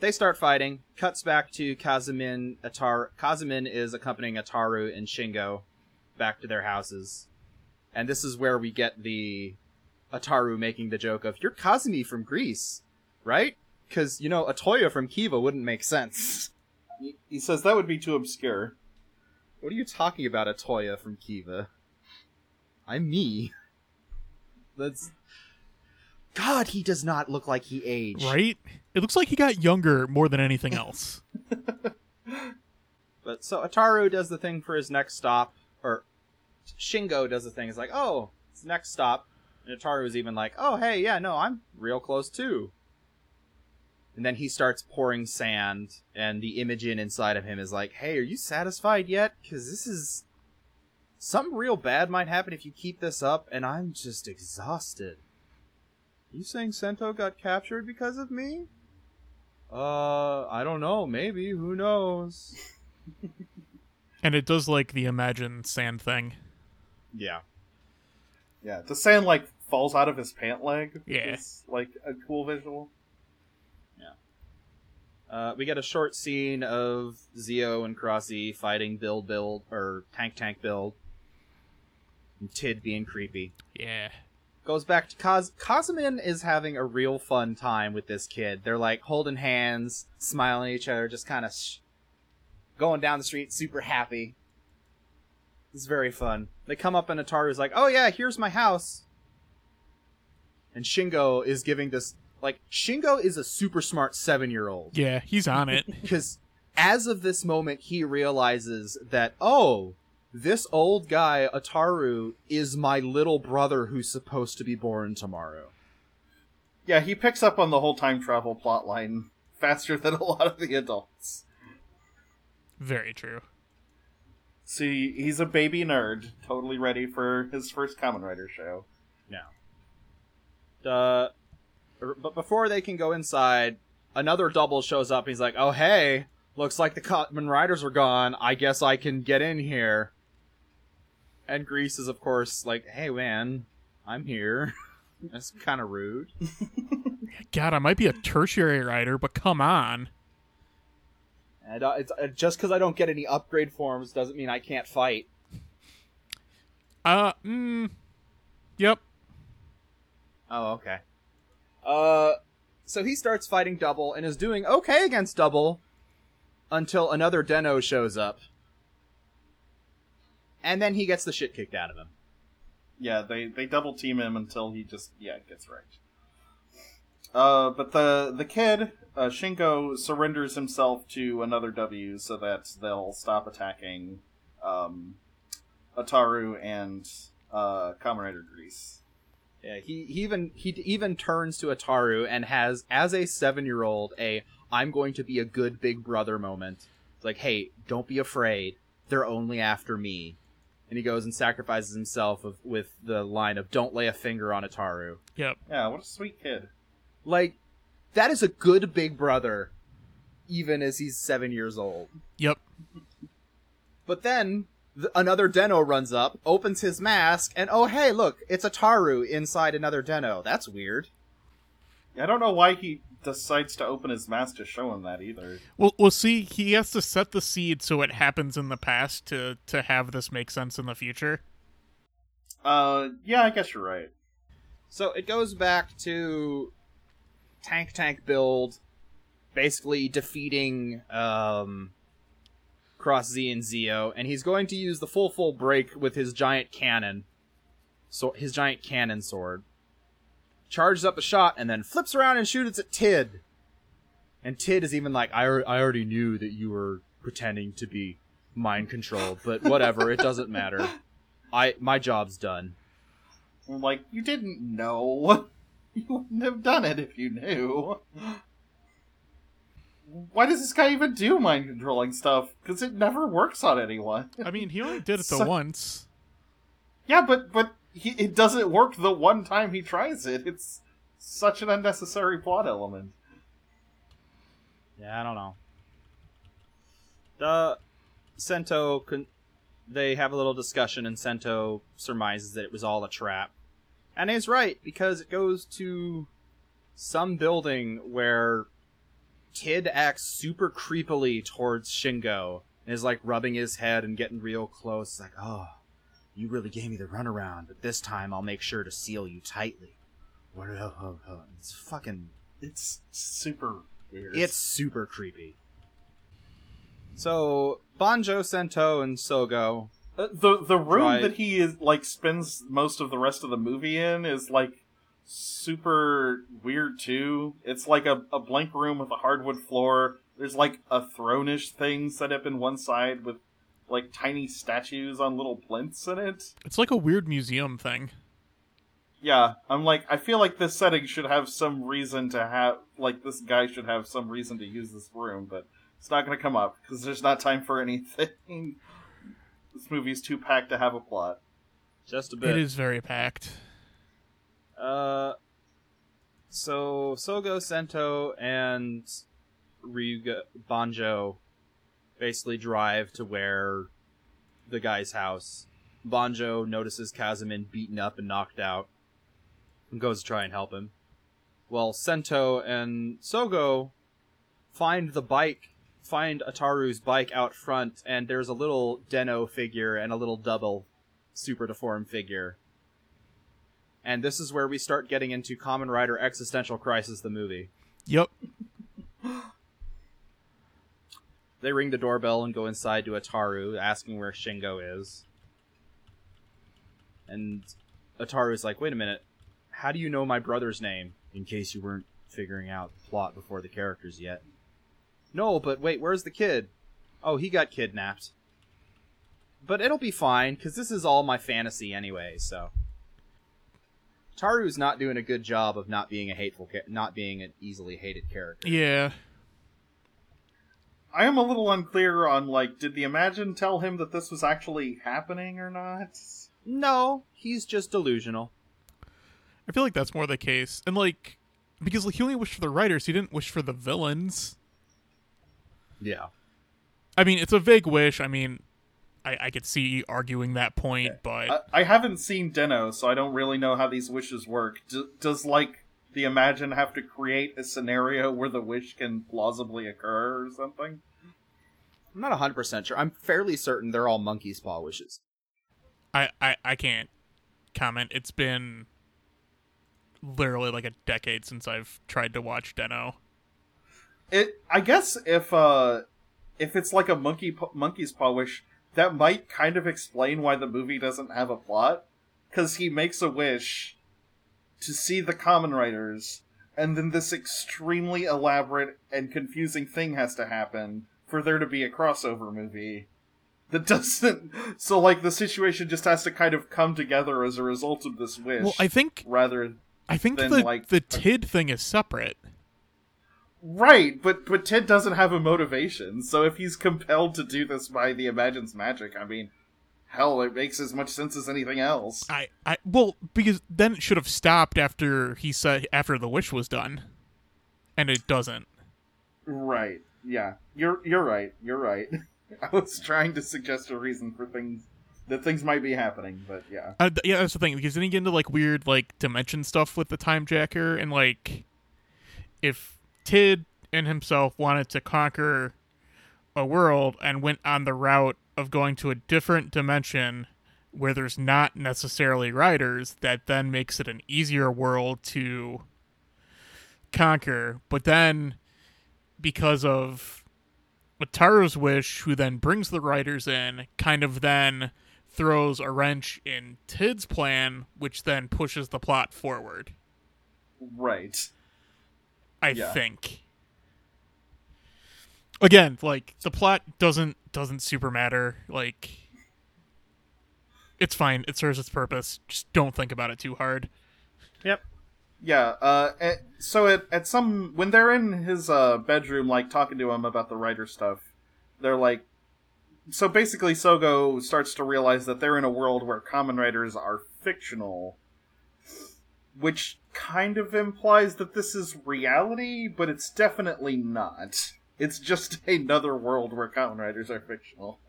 They start fighting. Cuts back to Kazumin. Kazumin is accompanying Ataru and Shingo back to their houses. And this is where we get the Ataru making the joke of, you're Kazumi from Greece, right? Because, Otoya from Kiva wouldn't make sense. He says that would be too obscure. What are you talking about, Otoya from Kiva? I'm me. God, he does not look like he aged. Right? It looks like he got younger more than anything else. But so Ataru does the thing for his next stop, or... Shingo does the thing. It's like, oh, it's next stop. And Ataru is even like, oh, hey, yeah, no, I'm real close, too. And then he starts pouring sand, and the Imagin inside of him is like, hey, are you satisfied yet? Because this is Something real bad might happen if you keep this up, and I'm just exhausted. You saying Sento got captured because of me? I don't know. Maybe. Who knows? And it does, like, the Imagin sand thing. Yeah. Yeah, the sand, like, falls out of his pant leg. Yeah. It's, like, a cool visual. Yeah. We get a short scene of Zi-O and Crossy fighting Build, or Tank Build. And Tid being creepy. Yeah. Goes back to Kazumin is having a real fun time with this kid. They're, like, holding hands, smiling at each other, just kind of going down the street, super happy. It's very fun. They come up and Ataru's like, oh yeah, here's my house. And Shingo is giving this, like, Shingo is a super smart 7-year-old. Yeah, he's on it. Because as of this moment, he realizes that, oh, this old guy, Ataru, is my little brother who's supposed to be born tomorrow. Yeah, he picks up on the whole time travel plotline faster than a lot of the adults. Very true. See, he's a baby nerd, totally ready for his first Kamen Rider show. No. But before they can go inside, another double shows up and he's like, oh hey, looks like the Kamen Riders are gone, I guess I can get in here. And Grease is, of course, like, hey man, I'm here. That's kind of rude. God, I might be a tertiary rider, but come on. And it's just because I don't get any upgrade forms doesn't mean I can't fight. Yep. Oh, okay. So he starts fighting Double and is doing okay against Double until another Den-O shows up. And then he gets the shit kicked out of him. Yeah, they double team him until he just, gets wrecked. But the kid, Shingo, surrenders himself to another W so that they'll stop attacking Ataru and Kamen Rider Grease. Yeah, he even turns to Ataru and has, as a 7-year-old, a I'm going to be a good big brother moment. It's like, hey, don't be afraid. They're only after me. And he goes and sacrifices himself with the line of don't lay a finger on Ataru. Yep. Yeah, what a sweet kid. Like, that is a good big brother, even as he's 7 years old. Yep. But then, another Den-O runs up, opens his mask, and oh hey, look, it's Ataru inside another Den-O. That's weird. I don't know why he decides to open his mask to show him that either. Well, see, he has to set the seed so it happens in the past to have this make sense in the future. Yeah, I guess you're right. So it goes back to Tank Build basically defeating Cross Z and Zi-O, and he's going to use the full break with his giant cannon. So his giant cannon sword charges up a shot and then flips around and shoots at Tid. And Tid is even like, I already knew that you were pretending to be mind controlled, but whatever, it doesn't matter. My job's done. I'm like, you didn't know. You wouldn't have done it if you knew. Why does this guy even do mind-controlling stuff? Because it never works on anyone. I mean, he only did it the once. Yeah, but it doesn't work the one time he tries it. It's such an unnecessary plot element. Yeah, I don't know. They have a little discussion, and Sento surmises that it was all a trap. And he's right, because it goes to some building where Tid acts super creepily towards Shingo and is like rubbing his head and getting real close. It's like, oh, you really gave me the runaround, but this time I'll make sure to seal you tightly. It's fucking... It's super weird. It's super creepy. So, Banjo, Sento, and Sougo... The room that he is like spends most of the rest of the movie in is like super weird too. It's like a blank room with a hardwood floor. There's like a throne-ish thing set up in one side with like tiny statues on little plinths in it. It's like a weird museum thing. Yeah, I'm like, I feel like this setting should have some reason to have, like, this guy should have some reason to use this room, but it's not going to come up because there's not time for anything. This movie is too packed to have a plot. Just a bit. It is very packed. So Sougo, Sento, and Ryuga, Banjo basically drive to where the guy's house. Banjo notices Kazumin beaten up and knocked out and goes to try and help him. Well, Sento and Sougo find Ataru's bike out front, and there's a little Den-O figure and a little double super deformed figure. And this is where we start getting into Kamen Rider Existential Crisis, the movie. Yep. They ring the doorbell and go inside to Ataru, asking where Shingo is. And Ataru's like, wait a minute, how do you know my brother's name? In case you weren't figuring out the plot before the characters yet. No, but wait, where's the kid? Oh, he got kidnapped. But it'll be fine, because this is all my fantasy anyway, so... Taru's not doing a good job of not being an easily hated character. Yeah. I am a little unclear on, did the Imagin tell him that this was actually happening or not? No, he's just delusional. I feel like that's more the case. And, because he only wished for the writers, he didn't wish for the villains. Yeah. I mean, it's a vague wish. I mean... I could see arguing that point, but... I haven't seen Den-O, so I don't really know how these wishes work. Does the Imagin have to create a scenario where the wish can plausibly occur or something? I'm not 100% sure. I'm fairly certain they're all monkey's paw wishes. I can't comment. It's been literally a decade since I've tried to watch Den-O. I guess if it's like a monkey's paw wish... That might kind of explain why the movie doesn't have a plot, because he makes a wish to see the Kamen Riders, and then this extremely elaborate and confusing thing has to happen for there to be a crossover movie that doesn't... So, the situation just has to kind of come together as a result of this wish. Well, I think the Tid thing is separate. Right, but Tid doesn't have a motivation, so if he's compelled to do this by the Imagin's magic, I mean, hell, it makes as much sense as anything else. Because then it should have stopped after the wish was done, and it doesn't. Right. Yeah, you're right. I was trying to suggest a reason for things that things might be happening, but yeah. That's the thing, because then you get into weird dimension stuff with the Time Jacker, and if Tid and himself wanted to conquer a world and went on the route of going to a different dimension where there's not necessarily riders, that then makes it an easier world to conquer. But then, because of Ataru's wish, who then brings the riders in, kind of then throws a wrench in Tid's plan, which then pushes the plot forward. Right. I think. Again, the plot doesn't super matter. It's fine. It serves its purpose. Just don't think about it too hard. Yep. Yeah. So when they're in his bedroom, talking to him about the writer stuff, they're like, so basically Sougo starts to realize that they're in a world where Kamen Riders are fictional, which kind of implies that this is reality, but it's definitely not. It's just another world where Kamen Riders are fictional.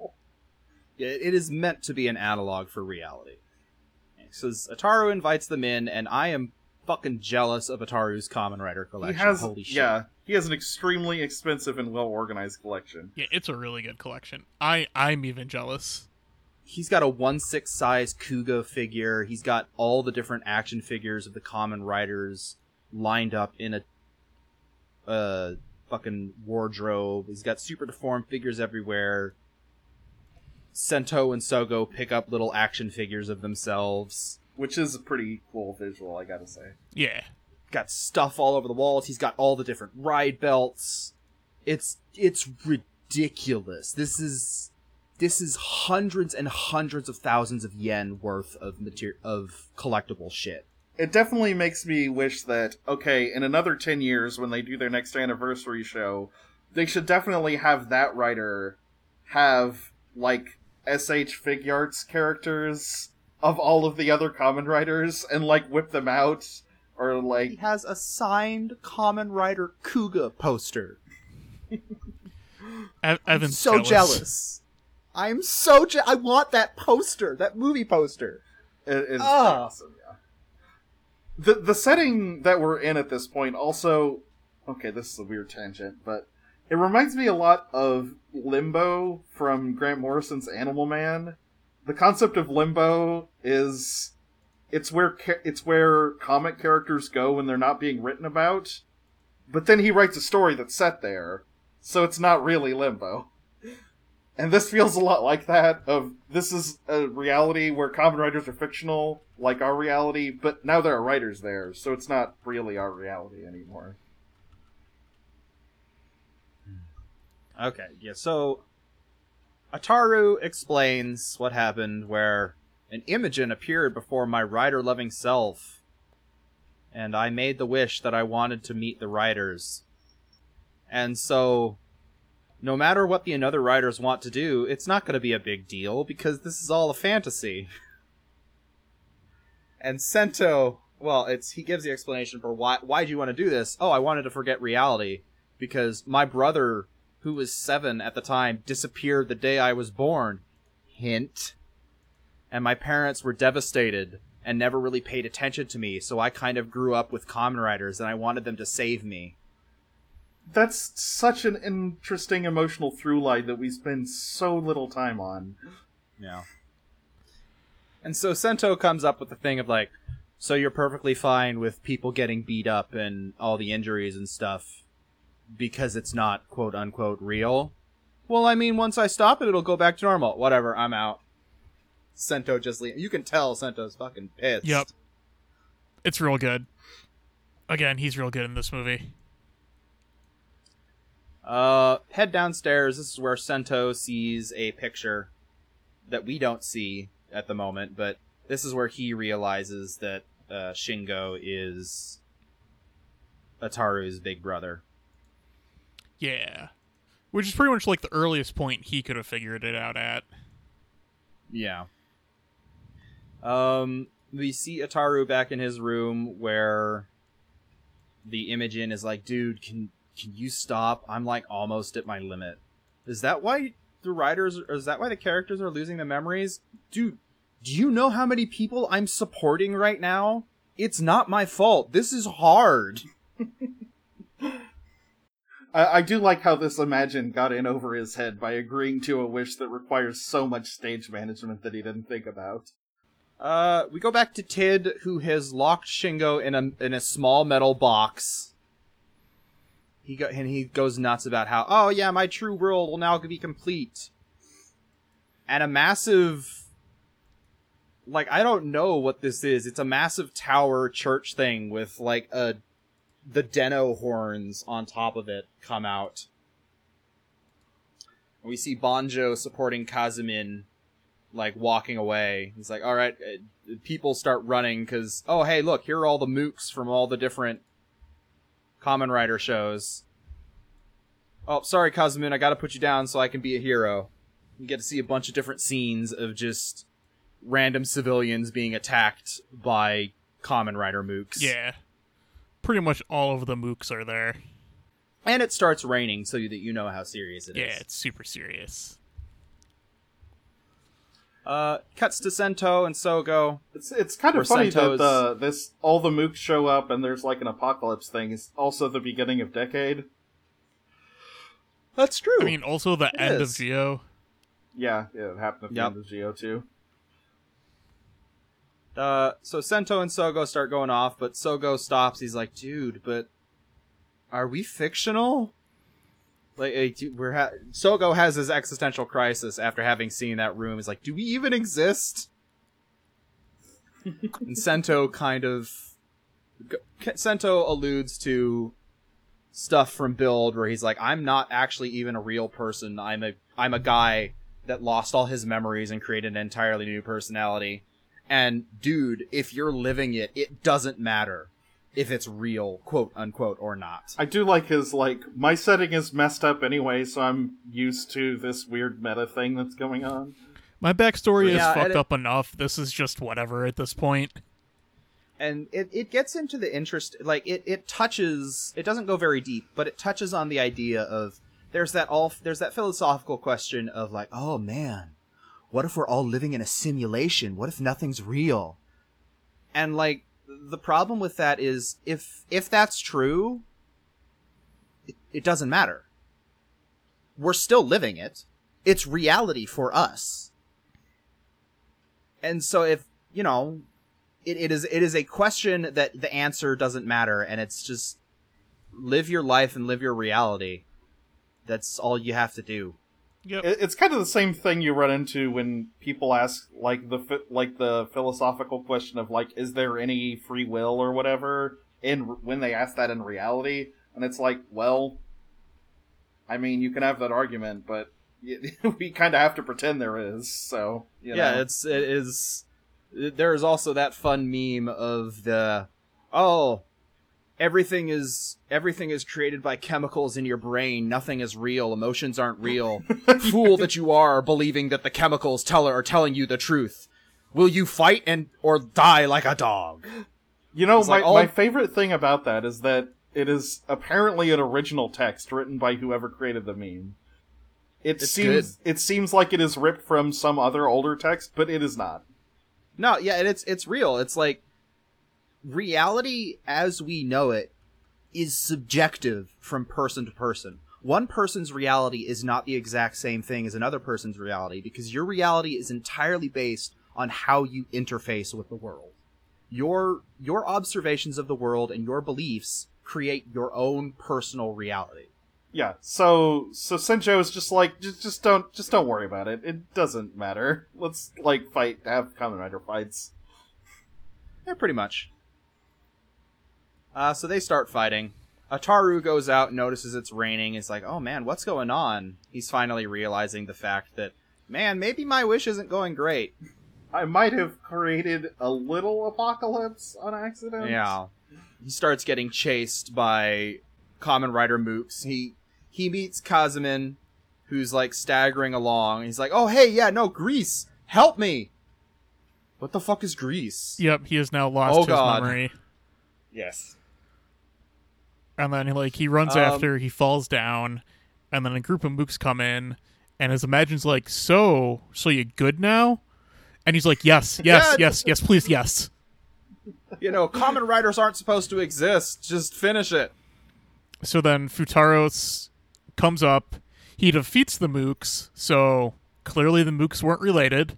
Yeah, it is meant to be an analog for reality. So Ataru invites them in, and I am fucking jealous of Ataru's Kamen Rider collection. Holy shit. Yeah, he has an extremely expensive and well-organized collection. Yeah, it's a really good collection. I'm even jealous. He's got a 1/6 size Kuuga figure. He's got all the different action figures of the Kamen Riders lined up in a fucking wardrobe. He's got super deformed figures everywhere. Sento and Sougo pick up little action figures of themselves. Which is a pretty cool visual, I gotta say. Yeah. Got stuff all over the walls. He's got all the different ride belts. It's ridiculous. This is hundreds and hundreds of thousands of yen worth of collectible shit. It definitely makes me wish that, okay, in another 10 years when they do their next anniversary show, they should definitely have that writer have, SH Fig Arts characters of all of the other Kamen Riders and, like, whip them out, or, like... He has a signed Kamen Rider Kuuga poster. Evan's so jealous. I'm so jealous. I want that poster, that movie poster. It is awesome, yeah. The setting that we're in at this point also... Okay, this is a weird tangent, but... It reminds me a lot of Limbo from Grant Morrison's Animal Man. The concept of limbo is it's where comic characters go when they're not being written about, but then he writes a story that's set there, so it's not really limbo. And this feels a lot like that. Of this is a reality where Kamen Riders are fictional, like our reality, but now there are writers there, so it's not really our reality anymore. Okay, yeah, so... Ataru explains what happened, where an Imagin appeared before my rider-loving self, and I made the wish that I wanted to meet the riders. And so, no matter what the other riders want to do, it's not going to be a big deal, because this is all a fantasy. And Sento, well, he gives the explanation for why do you want to do this? Oh, I wanted to forget reality, because my brother... who was 7 at the time, disappeared the day I was born. Hint. And my parents were devastated and never really paid attention to me, so I kind of grew up with Kamen Riders, and I wanted them to save me. That's such an interesting emotional through-line that we spend so little time on. Yeah. And so Sento comes up with the thing of, like, so you're perfectly fine with people getting beat up and all the injuries and stuff, because it's not quote-unquote real. Well, I mean, once I stop it, it'll go back to normal. Whatever, I'm out. Sento just leaves. You can tell Sento's fucking pissed. Yep. It's real good. Again, he's real good in this movie. Head downstairs. This is where Sento sees a picture that we don't see at the moment, but this is where he realizes that Shingo is Ataru's big brother. Yeah. Which is pretty much like the earliest point he could have figured it out at. Yeah. We see Ataru back in his room where the Imagin is like, dude, can you stop? I'm like almost at my limit. Is that why the characters are losing the memories? Dude, do you know how many people I'm supporting right now? It's not my fault. This is hard. I do like how this Imagin got in over his head by agreeing to a wish that requires so much stage management that he didn't think about. We go back to Tid, who has locked Shingo in a small metal box. He goes nuts about how, oh yeah, my true world will now be complete. And a massive, like, I don't know what this is. It's a massive tower church thing with, like, the Den-O horns on top of it come out. We see Banjo supporting Kazumin, like, walking away. He's like, alright, people start running, because, oh, hey, look, here are all the mooks from all the different Kamen Rider shows. Oh, sorry, Kazumin, I gotta put you down so I can be a hero. You get to see a bunch of different scenes of just random civilians being attacked by Kamen Rider mooks. Yeah. Pretty much all of the mooks are there. And it starts raining so that you know how serious it is. Yeah, it's super serious. Cuts to Sento and Sougo. It's kind of funny that all the mooks show up and there's like an apocalypse thing. It's also the beginning of Decade. That's true. I mean, also the end of Zi-O. Yeah, it happened at the end of Zi-O too. So Sento and Sougo start going off, but Sougo stops. He's like, dude, but are we fictional? Like, Sougo has his existential crisis after having seen that room. He's like, do we even exist? And Sento alludes to stuff from Build where he's like, I'm not actually even a real person. I'm a guy that lost all his memories and created an entirely new personality. And, dude, if you're living it, it doesn't matter if it's real, quote-unquote, or not. I do like his, like, my setting is messed up anyway, so I'm used to this weird meta thing that's going on. My backstory is fucked up enough. This is just whatever at this point. And it gets into the interest, like, it touches, it doesn't go very deep, but it touches on the idea of, there's that philosophical question of, like, oh man, what if we're all living in a simulation? What if nothing's real? And, like, the problem with that is, if that's true, it doesn't matter. We're still living it. It's reality for us. And so if, you know, it is a question that the answer doesn't matter, and it's just live your life and live your reality. That's all you have to do. Yep. It's kind of the same thing you run into when people ask, like, the philosophical question of, like, is there any free will or whatever, and when they ask that in reality, and it's like, well, I mean, you can have that argument, but we kind of have to pretend there is. So you know. Yeah, it is. There is also that fun meme of the, oh, everything is created by chemicals in your brain. Nothing is real. Emotions aren't real. Fool that you are, believing that the chemicals are telling you the truth. Will you fight or die like a dog? You know, my favorite thing about that is that it is apparently an original text written by whoever created the meme. It seems like it is ripped from some other older text, but it is not. No, yeah, and it's real. It's like, reality as we know it is subjective from person to person. One person's reality is not the exact same thing as another person's reality, because your reality is entirely based on how you interface with the world. Your observations of the world and your beliefs create your own personal reality. Yeah, so Senjo is just like, just don't worry about it. It doesn't matter. Let's, like, have Kamen Rider fights. Yeah, pretty much. So they start fighting. Ataru goes out, notices it's raining. He's like, oh man, what's going on? He's finally realizing the fact that, man, maybe my wish isn't going great. I might have created a little apocalypse on accident. Yeah. He starts getting chased by Kamen Rider mooks. He meets Kazumin, who's, like, staggering along. He's like, oh hey, yeah, no, Grease, help me. What the fuck is Grease? Yep, he has now lost his memory. Yes. And then, like, he runs after, he falls down, and then a group of mooks come in, and his Imagin's like, so you good now? And he's like, yes, yes, yeah, yes, please, yes. You know, Kamen Riders aren't supposed to exist. Just finish it. So then Futaro comes up. He defeats the mooks, so clearly the mooks weren't related.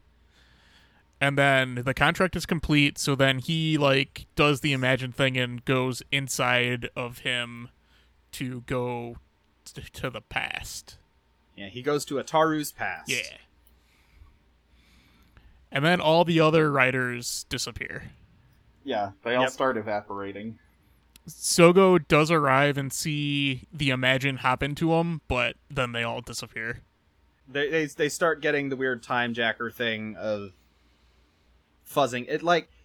And then the contract is complete, so then he, like, does the Imagin thing and goes inside of him to go to the past. Yeah, he goes to Ataru's past. Yeah. And then all the other riders disappear. Yeah, they all start evaporating. Sougo does arrive and see the Imagin hop into him, but then they all disappear. They start getting the weird time jacker thing of fuzzing.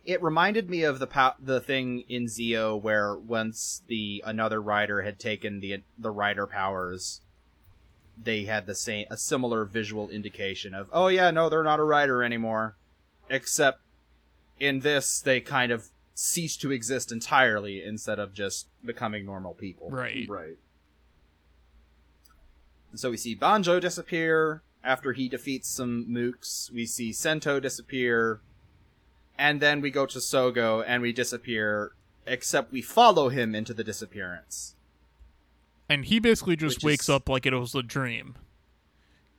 It reminded me of the thing in Zi-O where once another rider had taken the rider powers, they had a similar visual indication of, oh yeah, no, they're not a rider anymore, except in this they kind of cease to exist entirely instead of just becoming normal people. Right. And so we see Banjo disappear after he defeats some mooks. We see Sento disappear. And then we go to Sougo, and we disappear, except we follow him into the disappearance. And he basically just wakes up like it was a dream.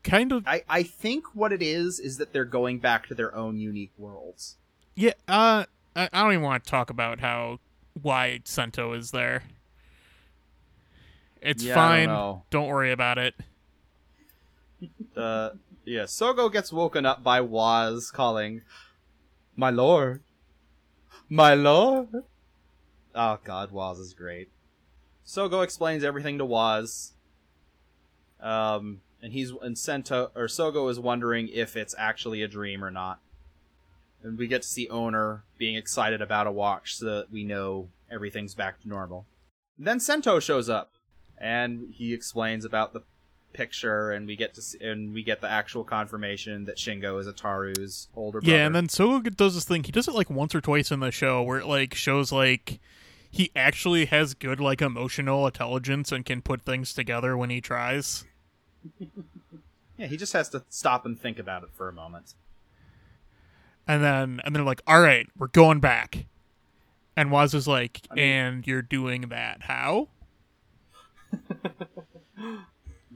Kind of. I think what it is that they're going back to their own unique worlds. Yeah, I don't even want to talk about why Sento is there. It's fine. Don't worry about it. Yeah, Sougo gets woken up by Waz calling, my lord. My lord. Oh, God, Waz is great. Sougo explains everything to Waz. And Sento, or Sougo is wondering if it's actually a dream or not. And we get to see Owner being excited about a watch so that we know everything's back to normal. And then Sento shows up, and he explains about the picture, and we get the actual confirmation that Shingo is Ataru's older brother. Yeah, and then Sougo does this thing. He does it like once or twice in the show where it like shows like he actually has good like emotional intelligence and can put things together when he tries. Yeah, he just has to stop and think about it for a moment. And they're like, all right, we're going back. And Waz is like, and you're doing that. How?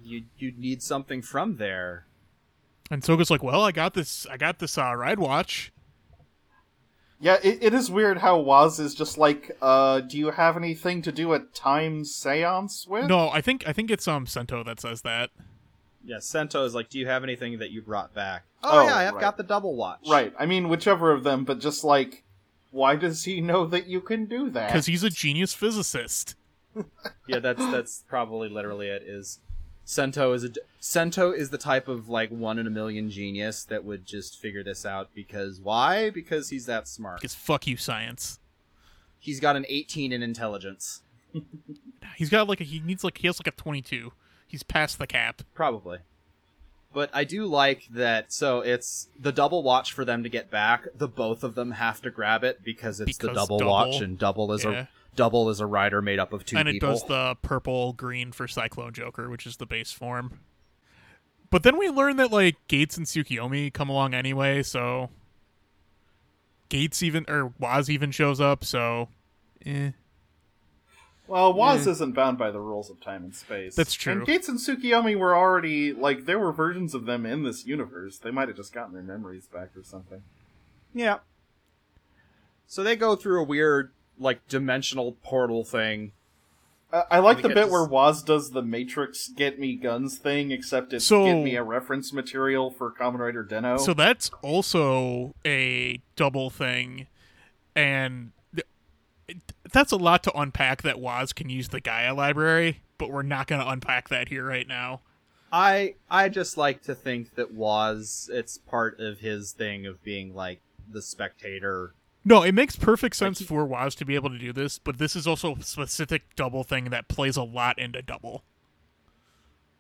you need something from there. And Soga's like, well, I got this ride watch. Yeah, it is weird how Waz is just like, do you have anything to do at time seance with? No, I think it's Sento that says that. Yeah, Sento is like, do you have anything that you brought back? Oh yeah, I've got the double watch. Right, I mean, whichever of them, but just like, why does he know that you can do that? Because he's a genius physicist. Yeah, that's probably literally it, is Sento is the type of, like, 1 in a million genius that would just figure this out, because why? Because he's that smart. Because fuck you, science. He's got an 18 in intelligence. He's got, like, he has, like, a 22. He's past the cap. Probably. But I do like that, so it's the double watch for them to get back. The both of them have to grab it because the double watch, and double is a rider made up of two people. And it does the purple-green for Cyclone Joker, which is the base form. But then we learn that, like, Gates and Tsukuyomi come along anyway, so... Waz even shows up, so... Well, Waz isn't bound by the rules of time and space. That's true. And Gates and Tsukuyomi were already, like, there were versions of them in this universe. They might have just gotten their memories back or something. Yeah. So they go through a weird, like, dimensional portal thing. I like the bit where Waz does the Matrix get me guns thing, except it's get me a reference material for Kamen Rider Den-O. So that's also a double thing, and... That's a lot to unpack that Waz can use the Gaia library, but we're not going to unpack that here right now. I just like to think that Waz, it's part of his thing of being, like, the spectator. No, it makes perfect sense for Waz to be able to do this, but this is also a specific double thing that plays a lot into double.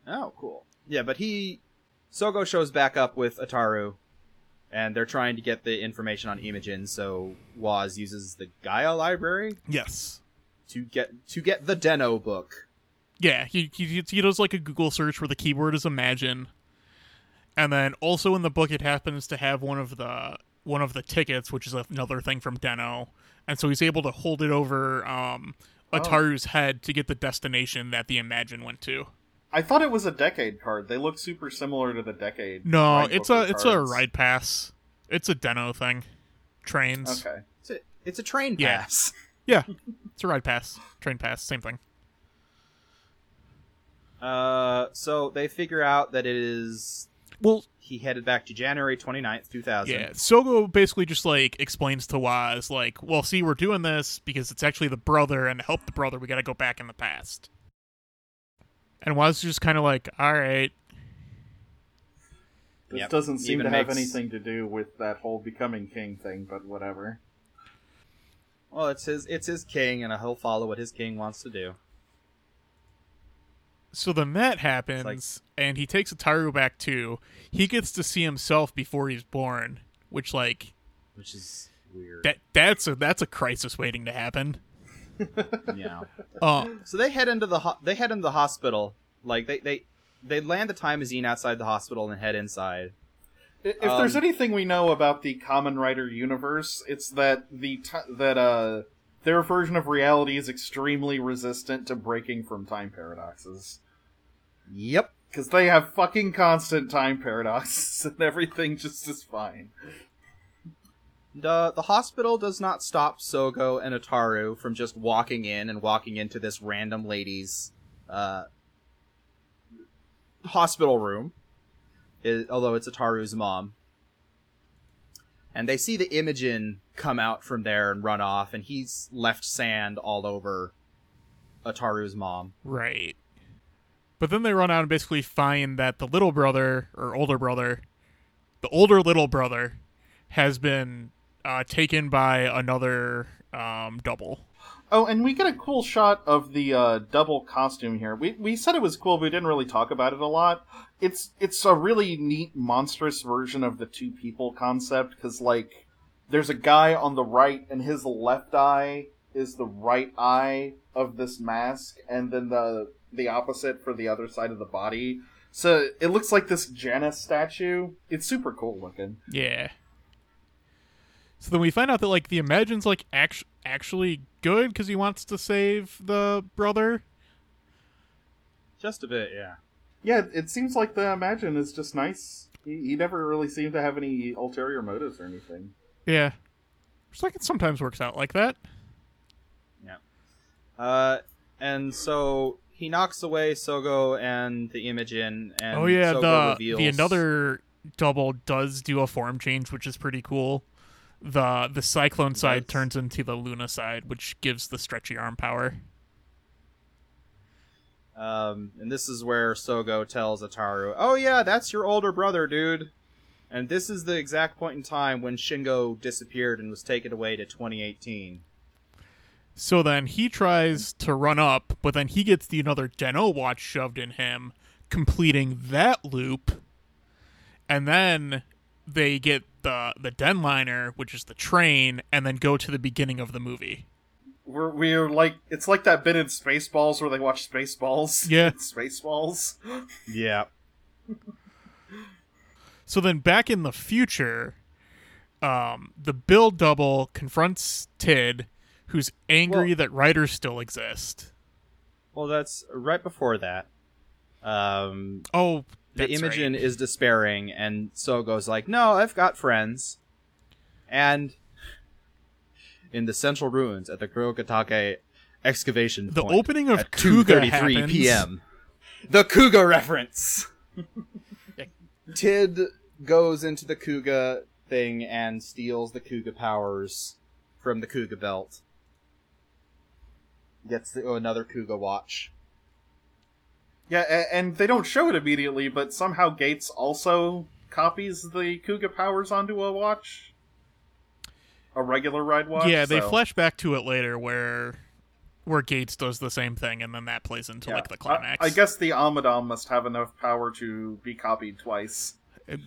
Oh, cool. Yeah, but Sougo shows back up with Ataru. And they're trying to get the information on Imagin, so Waz uses the Gaia library? Yes. To get the Den-O book. Yeah, he does like a Google search where the keyword is Imagin. And then also in the book it happens to have one of the tickets, which is another thing from Den-O. And so he's able to hold it over Ataru's head to get the destination that the Imagin went to. I thought it was a Decade card. They look super similar to the Decade. No, it's a ride pass. It's a Den-O thing. Trains. Okay. It's a train pass. Yeah. It's a ride pass. Train pass. Same thing. So they figure out that it is... Well... He headed back to January 29th, 2000. Yeah, Sougo basically just, like, explains to Waz, like, well, see, we're doing this because it's actually the brother, and to help the brother, we gotta go back in the past. And Waz just kind of like, all right. This doesn't seem to have anything to do with that whole becoming king thing, but whatever. Well, it's his king, and he'll follow what his king wants to do. So then that happens, and he takes Ataru back too. He gets to see himself before he's born, which is weird. That's a crisis waiting to happen. Yeah. So they head into the hospital. Like they land the time machine outside the hospital and head inside. If there's anything we know about the Kamen Rider universe, it's that their version of reality is extremely resistant to breaking from time paradoxes. Yep, because they have fucking constant time paradoxes, and everything just is fine. The hospital does not stop Sougo and Ataru from just walking in and walking into this random lady's hospital room, although it's Ataru's mom. And they see the Imagin come out from there and run off, and he's left sand all over Ataru's mom. Right. But then they run out and basically find that the little brother, or older brother, the older little brother has been... taken by another double. Oh, and we get a cool shot of the double costume here. We said it was cool, but we didn't really talk about it a lot. It's a really neat, monstrous version of the two people concept, because, like, there's a guy on the right, and his left eye is the right eye of this mask, and then the opposite for the other side of the body. So it looks like this Janus statue. It's super cool looking. Yeah. So then we find out that, like, the Imagin's, like, actually good because he wants to save the brother. Just a bit, yeah. Yeah, it seems like the Imagin is just nice. He never really seemed to have any ulterior motives or anything. Yeah. It's like it sometimes works out like that. Yeah. And so he knocks away Sougo and the Imagin, and oh yeah, Sougo reveals... the another double does do a form change, which is pretty cool. The Cyclone side turns into the Luna side, which gives the stretchy arm power. And this is where Sougo tells Ataru, oh yeah, that's your older brother, dude. And this is the exact point in time when Shingo disappeared and was taken away to 2018. So then he tries to run up, but then he gets the another Den-O watch shoved in him, completing that loop. And then they get the Denliner, which is the train, and then go to the beginning of the movie. We're like, it's like that bit in Spaceballs where they watch Spaceballs. Yeah. Spaceballs. Yeah. So then back in the future, the Build double confronts Tid, who's angry that Riders still exist. Well, that's right before that. The Imagin is despairing, and Sougo's like, no, I've got friends. And in the central ruins at the Kurokatake excavation point, the opening of Kuuga happens. 2:33 p.m. The Kuuga reference! Tid goes into the Kuuga thing and steals the Kuuga powers from the Kuuga belt. Gets another Kuuga watch. Yeah, and they don't show it immediately, but somehow Gates also copies the Kuuga powers onto a watch. A regular ride watch. Yeah, they flash back to it later where Gates does the same thing, and then that plays into like the climax. I guess the Amadam must have enough power to be copied twice.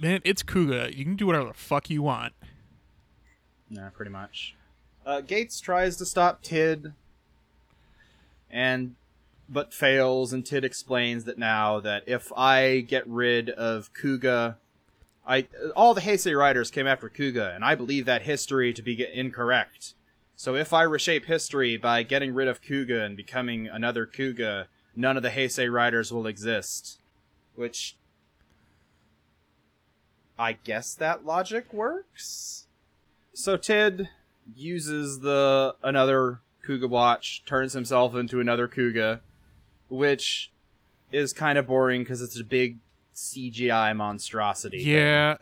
Man, it's Kuuga. You can do whatever the fuck you want. Nah, pretty much. Gates tries to stop Tid, but fails, and Tid explains that now that if I get rid of Kuuga, all the Heisei Riders came after Kuuga, and I believe that history to be incorrect. So if I reshape history by getting rid of Kuuga and becoming another Kuuga, none of the Heisei Riders will exist. Which, I guess that logic works? So Tid uses the another Kuuga watch, turns himself into another Kuuga, which is kind of boring because it's a big CGI monstrosity. Yeah.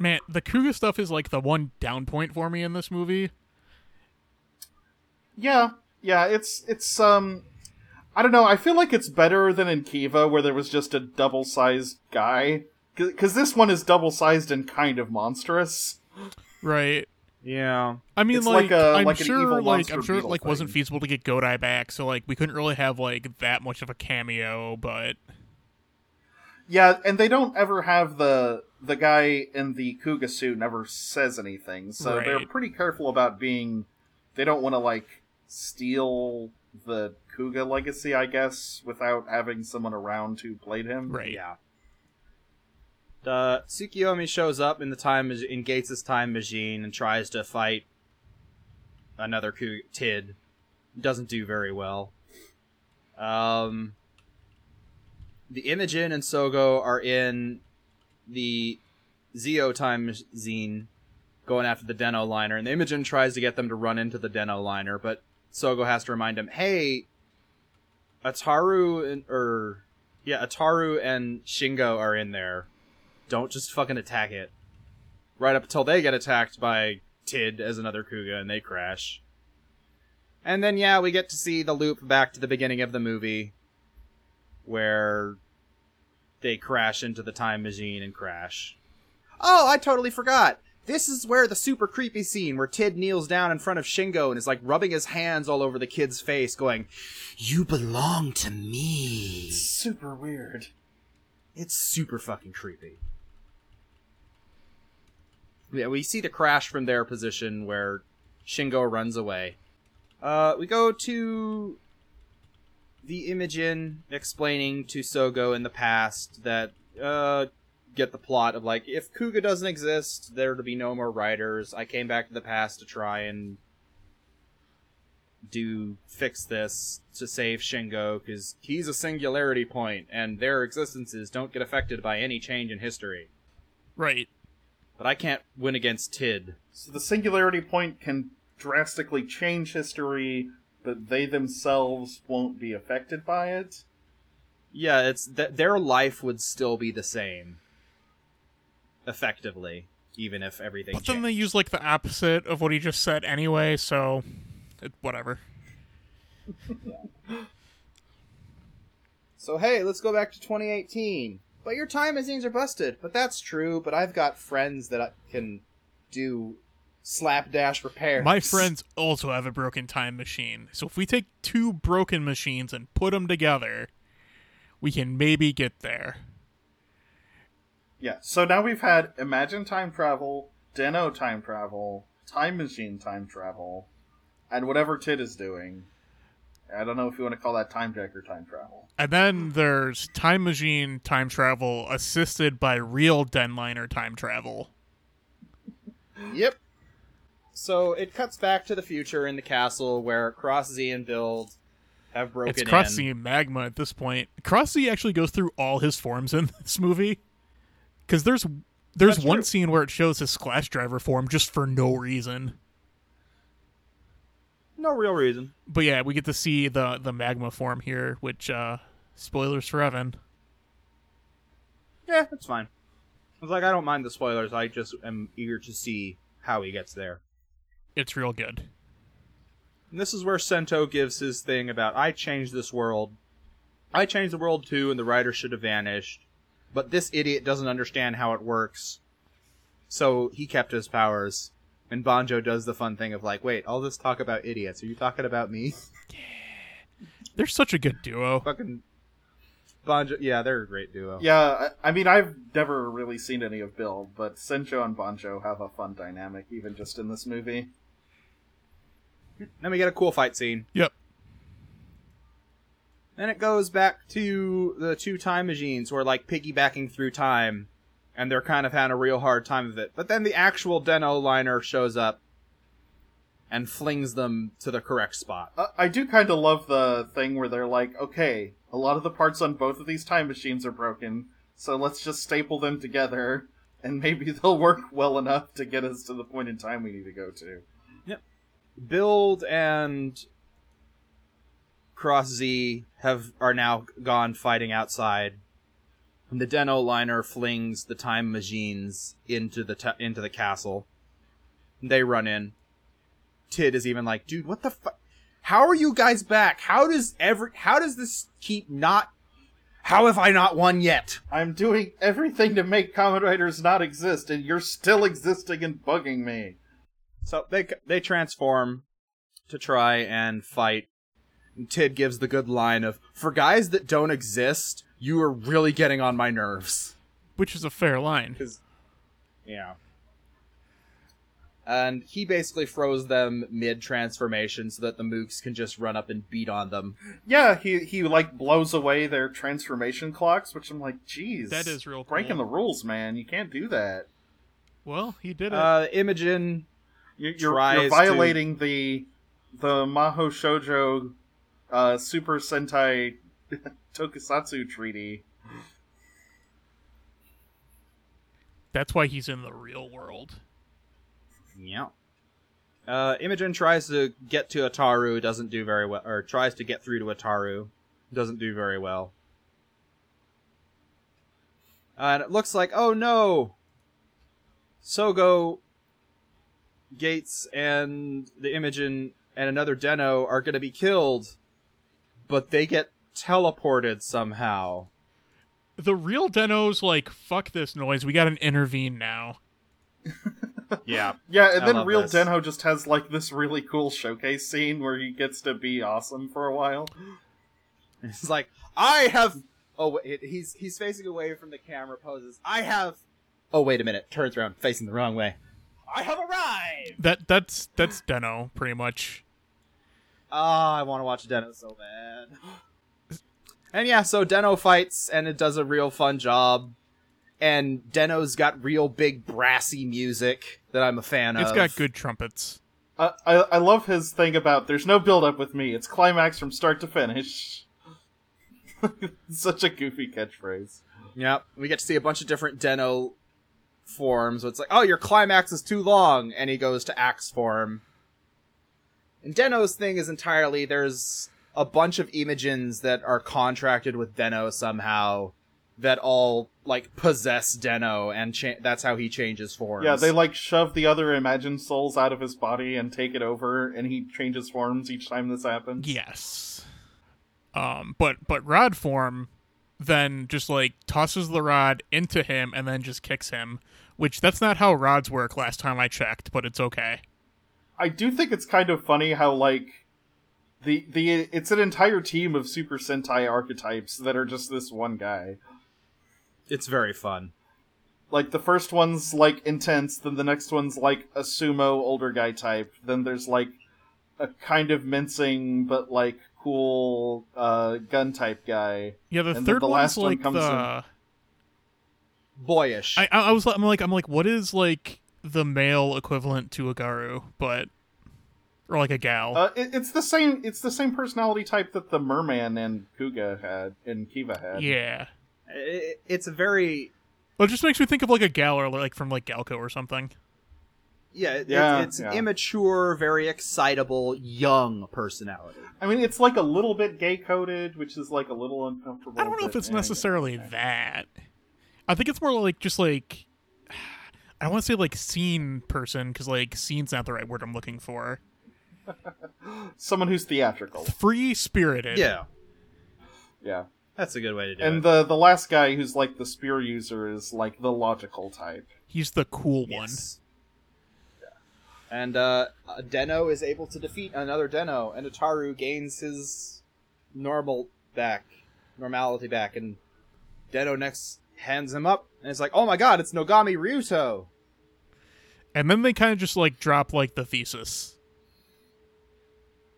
Man, the Kuuga stuff is like the one down point for me in this movie. Yeah. Yeah, it's I don't know, I feel like it's better than in Kiva, where there was just a double-sized guy. Because this one is double-sized and kind of monstrous. Right. Yeah, I mean, I'm sure it wasn't feasible to get Godai back, so like we couldn't really have like that much of a cameo, but yeah, and they don't ever have the guy in the Kuuga suit never says anything, so they're pretty careful about being. They don't want to like steal the Kuuga legacy, I guess, without having someone around who played him. Right. Yeah. Tsukuyomi shows up in Gates' time machine and tries to fight another Tid. Doesn't do very well. The Imagin and Sougo are in the Zi-O time machine going after the Den-O liner, and the Imagin tries to get them to run into the Den-O liner, but Sougo has to remind him, hey, Ataru and Shingo are in there. Don't just fucking attack it. Right up until they get attacked by Tid as another Kuuga, and they crash. And then, yeah, we get to see the loop back to the beginning of the movie, where they crash into the time machine and crash. Oh, I totally forgot! This is where the super creepy scene where Tid kneels down in front of Shingo and is like rubbing his hands all over the kid's face going, "You belong to me." It's super weird. It's super fucking creepy. Yeah, we see the crash from their position where Shingo runs away. We go to the Imagin explaining to Sougo in the past that, get the plot of, like, if Kuuga doesn't exist, there'll be no more writers. I came back to the past to try and fix this to save Shingo, because he's a singularity point, and their existences don't get affected by any change in history. Right. But I can't win against Tid. So the singularity point can drastically change history, but they themselves won't be affected by it? Yeah, it's their life would still be the same. Effectively, even if everything changed. But then they use, like, the opposite of what he just said anyway, so... whatever. So, hey, let's go back to 2018. But your time machines are busted. But that's true, but I've got friends that I can do slapdash repairs. My friends also have a broken time machine. So if we take two broken machines and put them together, we can maybe get there. Yeah, so now we've had Imagin time travel, Den-O time travel, time machine time travel, and whatever Tid is doing. I don't know if you want to call that time check or time travel. And then there's time machine time travel assisted by real Denliner time travel. Yep. So it cuts back to the future in the castle where Cross Z and Build have broken in. It's Cross Z Magma at this point. Cross Z actually goes through all his forms in this movie. Because there's one scene where it shows his Splash Driver form just for no reason. No real reason. But yeah, we get to see the magma form here, which, spoilers for Evan. Yeah, that's fine. I was like, I don't mind the spoilers. I just am eager to see how he gets there. It's real good. And this is where Sento gives his thing about, I changed this world. I changed the world too, and the writer should have vanished. But this idiot doesn't understand how it works. So he kept his powers. And Banjo does the fun thing of like, wait, all this talk about idiots, are you talking about me? Yeah. They're such a good duo. Fucking Banjo, yeah, they're a great duo. Yeah, I mean, I've never really seen any of Build, but Sento and Banjo have a fun dynamic, even just in this movie. Then we get a cool fight scene. Yep. Then it goes back to the two time machines, where like piggybacking through time. And they're kind of having a real hard time of it. But then the actual Den-O liner shows up and flings them to the correct spot. I do kind of love the thing where they're like, okay, a lot of the parts on both of these time machines are broken, so let's just staple them together, and maybe they'll work well enough to get us to the point in time we need to go to. Yep. Build and Cross Z are now gone fighting outside. The Den-O liner flings the time machines into the castle. They run in. Tid is even like, dude, what the fuck? How are you guys back? How have I not won yet? I'm doing everything to make Kamen Riders not exist, and you're still existing and bugging me. So they transform to try and fight. And Tid gives the good line of, for guys that don't exist, you are really getting on my nerves. Which is a fair line. Yeah. And he basically froze them mid-transformation so that the mooks can just run up and beat on them. Yeah, he like, blows away their transformation clocks, which I'm like, geez. That is real cool. Breaking the rules, man. You can't do that. Well, he did it. Imogen you're violating the Mahou Shoujo Super Sentai... Tokusatsu treaty. That's why he's in the real world. Yeah. Imogen tries to get to Ataru, doesn't do very well, or tries to get through to Ataru, doesn't do very well. And it looks like, oh no! Sougo, Gates, and the Imogen and another Den-O are gonna be killed, but they get teleported somehow. The real Den-O's like, fuck this noise, we gotta intervene now. Yeah. Yeah, and then Real Den-O just has, like, this really cool showcase scene where he gets to be awesome for a while. It's like, I have... Oh, wait, he's facing away from the camera, poses. I have... Oh, wait a minute. Turns around, facing the wrong way. I have arrived! That's Den-O, pretty much. Ah, I want to watch Den-O so bad. And yeah, so Den-O fights, and it does a real fun job. And Den-O's got real big brassy music that I'm a fan of. It's got good trumpets. I love his thing about, there's no build-up with me, it's climax from start to finish. Such a goofy catchphrase. Yep, we get to see a bunch of different Den-O forms. It's like, oh, your climax is too long, and he goes to axe form. And Den-O's thing is entirely, there's a bunch of Imagins that are contracted with Den-O somehow, that all, like, possess Den-O, and that's how he changes forms. Yeah, they, like, shove the other Imagin souls out of his body and take it over, and he changes forms each time this happens. Yes. But Rod form then just, like, tosses the rod into him and then just kicks him, which that's not how rods work last time I checked, but it's okay. I do think it's kind of funny how, like, it's an entire team of Super Sentai archetypes that are just this one guy. It's very fun. Like, the first one's, like, intense, then the next one's, like, a sumo older guy type, then there's, like, a kind of mincing, but, like, cool, gun type guy. Yeah, the third one's, like, the... boyish. I'm like, what is, like, the male equivalent to a Garu, but... Or, like, a gal. It's the same personality type that the merman and Kuuga had, and Kiva had. Yeah. It's a very... Well, it just makes me think of, like, a gal or, like, from, like, Galco or something. Yeah, it's an immature, very excitable, young personality. I mean, it's, like, a little bit gay-coded, which is, like, a little uncomfortable. I don't know if it's necessarily that. I think it's more, like, just, like... I want to say, like, scene person, because, like, scene's not the right word I'm looking for. Someone who's theatrical. Free-spirited. Yeah. Yeah. That's a good way to do it. And the last guy who's, like, the spear user is, like, the logical type. He's the cool one. Yeah. And Den-O is able to defeat another Den-O, and Ataru gains his normality back, and Den-O next hands him up, and it's like, oh my god, it's Nogami Ryuto! And then they kind of just, like, drop, like, the thesis.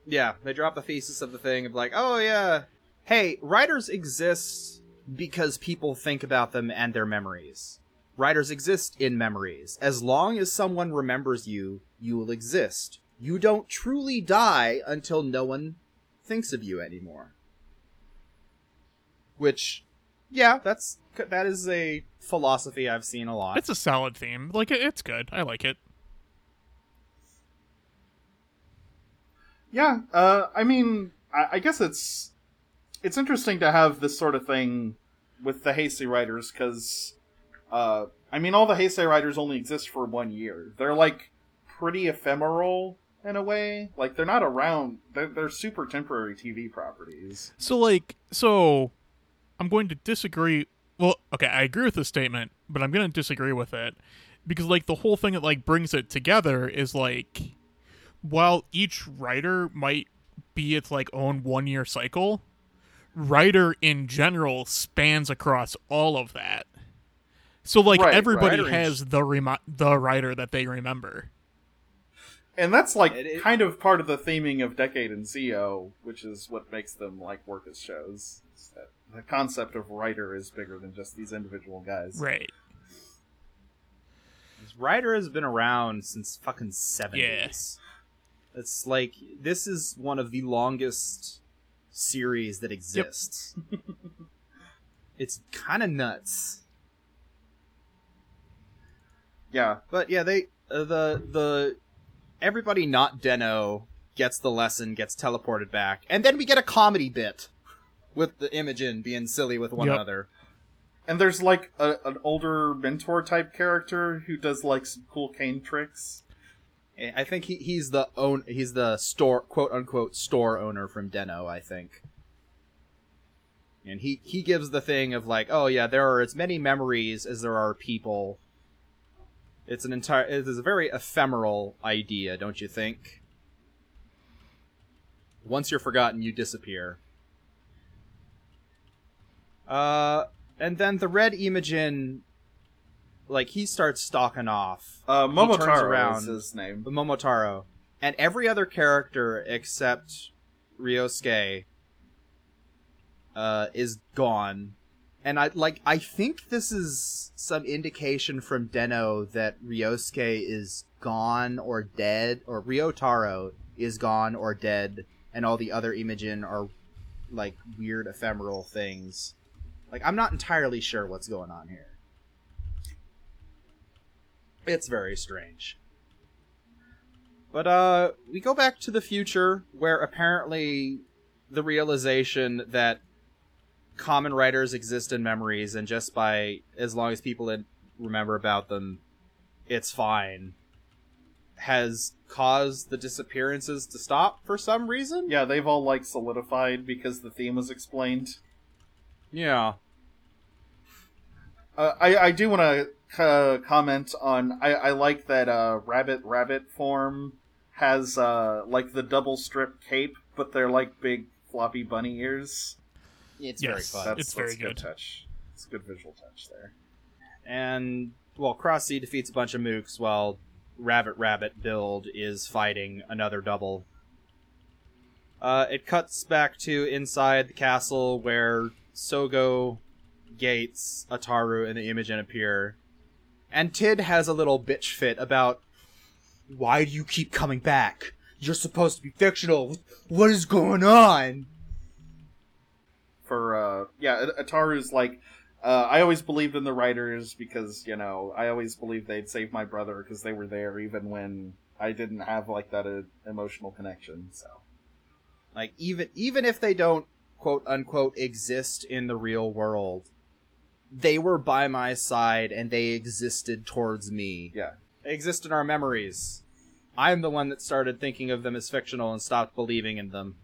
Yeah, they drop the thesis of the thing of, like, oh yeah... Hey, writers exist because people think about them and their memories. Writers exist in memories. As long as someone remembers you, you will exist. You don't truly die until no one thinks of you anymore. Which, yeah, that is a philosophy I've seen a lot. It's a solid theme. Like, it's good. I like it. Yeah, I mean, I guess it's interesting to have this sort of thing with the Heisei writers, because, I mean, all the Heisei writers only exist for 1 year. They're, like, pretty ephemeral in a way. Like, they're not around. They're super temporary TV properties. So, I'm going to disagree. Well, okay, I agree with this statement, but I'm going to disagree with it. Because, like, the whole thing that, like, brings it together is, like, while each writer might be its, like, own 1 year cycle... Writer in general spans across all of that, so like everybody has the writer that they remember, and that's like kind of part of the theming of Decade and Zi-O, which is what makes them like work as shows. That the concept of writer is bigger than just these individual guys, right? This writer has been around since fucking 70s. Yeah. It's like this is one of the longest series that exists. Yep. It's kind of nuts. Yeah, but yeah, they the everybody not Den-O gets the lesson, gets teleported back, and then we get a comedy bit with the Imagin being silly with one another. And there's like an older mentor type character who does like some cool cane tricks. I think he's the store, quote unquote, store owner from Den-O, I think. And he gives the thing of like, oh yeah, there are as many memories as there are people. It is a very ephemeral idea, don't you think? Once you're forgotten, you disappear. And then the red Imagin, like, he starts stalking off. Momotaro is his name. Momotaro. And every other character except Ryosuke is gone. And I think this is some indication from Den-O that Ryosuke is gone or dead, or Ryotaro is gone or dead, and all the other Imagin are, like, weird ephemeral things. Like, I'm not entirely sure what's going on here. It's very strange. But, we go back to the future, where apparently the realization that Kamen Riders exist in memories, and just by as long as people remember about them, it's fine, has caused the disappearances to stop for some reason. Yeah, they've all, like, solidified because the theme was explained. Yeah. I do want to comment on, I like that Rabbit form has like the double strip cape, but they're like big floppy bunny ears. It's very fun. That's very good. Touch. It's a good visual touch there. And, well, Crossy defeats a bunch of mooks while Rabbit Build is fighting another double. It cuts back to inside the castle where Sougo, Gates, Ataru, and the Imagin appear. And Tid has a little bitch fit about, why do you keep coming back? You're supposed to be fictional. What is going on? Ataru's like, I always believed in the writers because, you know, I always believed they'd save my brother because they were there even when I didn't have, like, that emotional connection, so. Like, even if they don't, quote-unquote, exist in the real world, they were by my side and they existed towards me. Yeah. They exist in our memories. I'm the one that started thinking of them as fictional and stopped believing in them.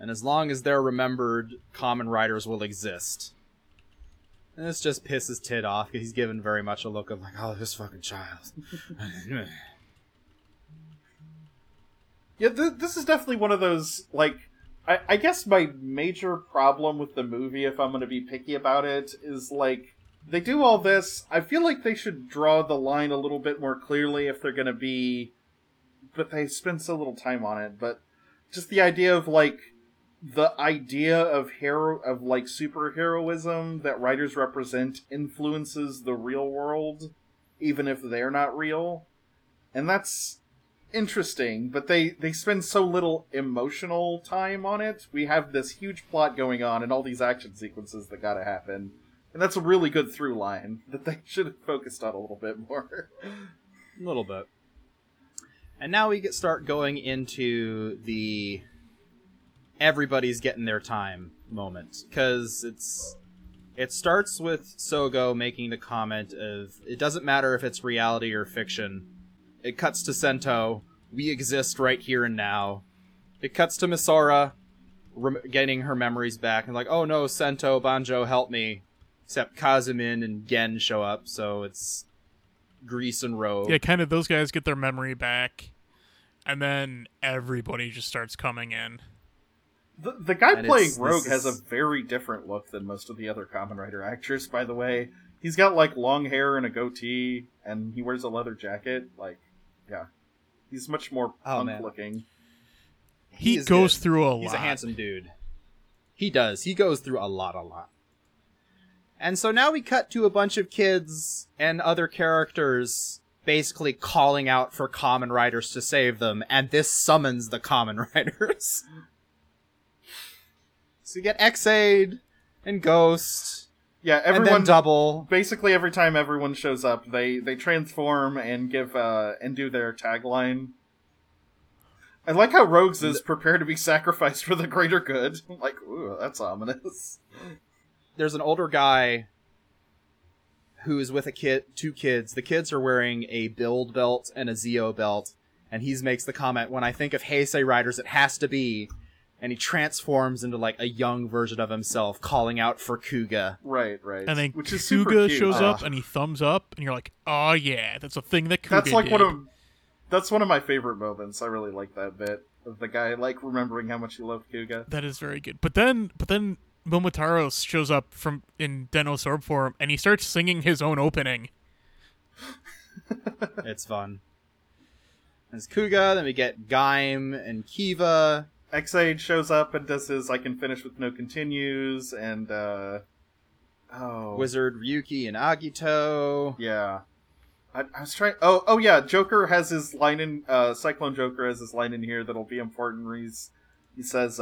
And as long as they're remembered, Kamen Riders will exist. And this just pisses Tid off, because he's given very much a look of like, oh, this fucking child. Yeah, this is definitely one of those, like, I guess my major problem with the movie, if I'm going to be picky about it, is, like, they do all this. I feel like they should draw the line a little bit more clearly if they're going to be, but they spend so little time on it. But just the idea of, like, the idea of like superheroism that writers represent influences the real world, even if they're not real. And that's interesting, but they spend so little emotional time on it. We have this huge plot going on and all these action sequences that gotta happen. And that's a really good through line that they should have focused on a little bit more. A little bit. And now we start going into the everybody's getting their time moment, because it starts with Sougo making the comment of, it doesn't matter if it's reality or fiction. It cuts to Sento, we exist right here and now. It cuts to Misora getting her memories back and like, oh no, Sento, Banjo, help me. Except Kazumin and Gen show up, so it's Grease and Rogue. Yeah, kind of those guys get their memory back, and then everybody just starts coming in. The guy playing Rogue has a very different look than most of the other Kamen Rider actors, by the way. He's got, like, long hair and a goatee, and he wears a leather jacket. Like, yeah. He's much more punk-looking. He goes through a lot. He's a handsome dude. He does. He goes through a lot. And so now we cut to a bunch of kids and other characters basically calling out for Kamen Riders to save them, and this summons the Kamen Riders. So you get Xade and Ghost. Yeah, everyone. And then Double. Basically, every time everyone shows up, they transform and give and do their tagline. I like how Rogues is prepared to be sacrificed for the greater good. Like, ooh, that's ominous. There's an older guy who is with a kid, two kids. The kids are wearing a Build belt and a Zi-O belt, and he makes the comment, when I think of Heisei Riders, it has to be. and he transforms into like a young version of himself, calling out for Kuuga. Right. And then Kuuga shows up and he thumbs up, and you're like, oh yeah, that's a thing that Kuuga did. That's one of my favorite moments. I really like that bit of the guy like remembering how much he loved Kuuga. That is very good. But then Momotaro shows up from in Den-O's orb form, and he starts singing his own opening. It's fun. There's Kuuga, then we get Gaim and Kiva. X-Aid shows up and does his I can finish with no continues, and Wizard, Ryuki, and Agito. Yeah. I was trying... Oh yeah, Joker has his line in... Cyclone Joker has his line in here that'll be important. He says,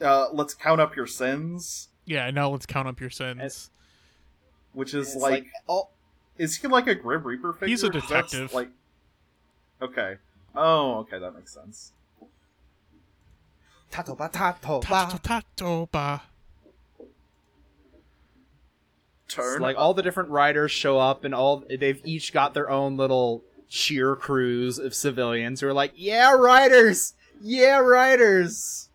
let's count up your sins. Yeah, now let's count up your sins. Which is like... Is he like a Grim Reaper figure? He's a detective. Like, okay. Oh, okay, that makes sense. Tatoba, tatoba. Tatoba. Turn. So, like, all the different riders show up, and they've each got their own little cheer crews of civilians who are like, yeah, riders! Yeah, riders!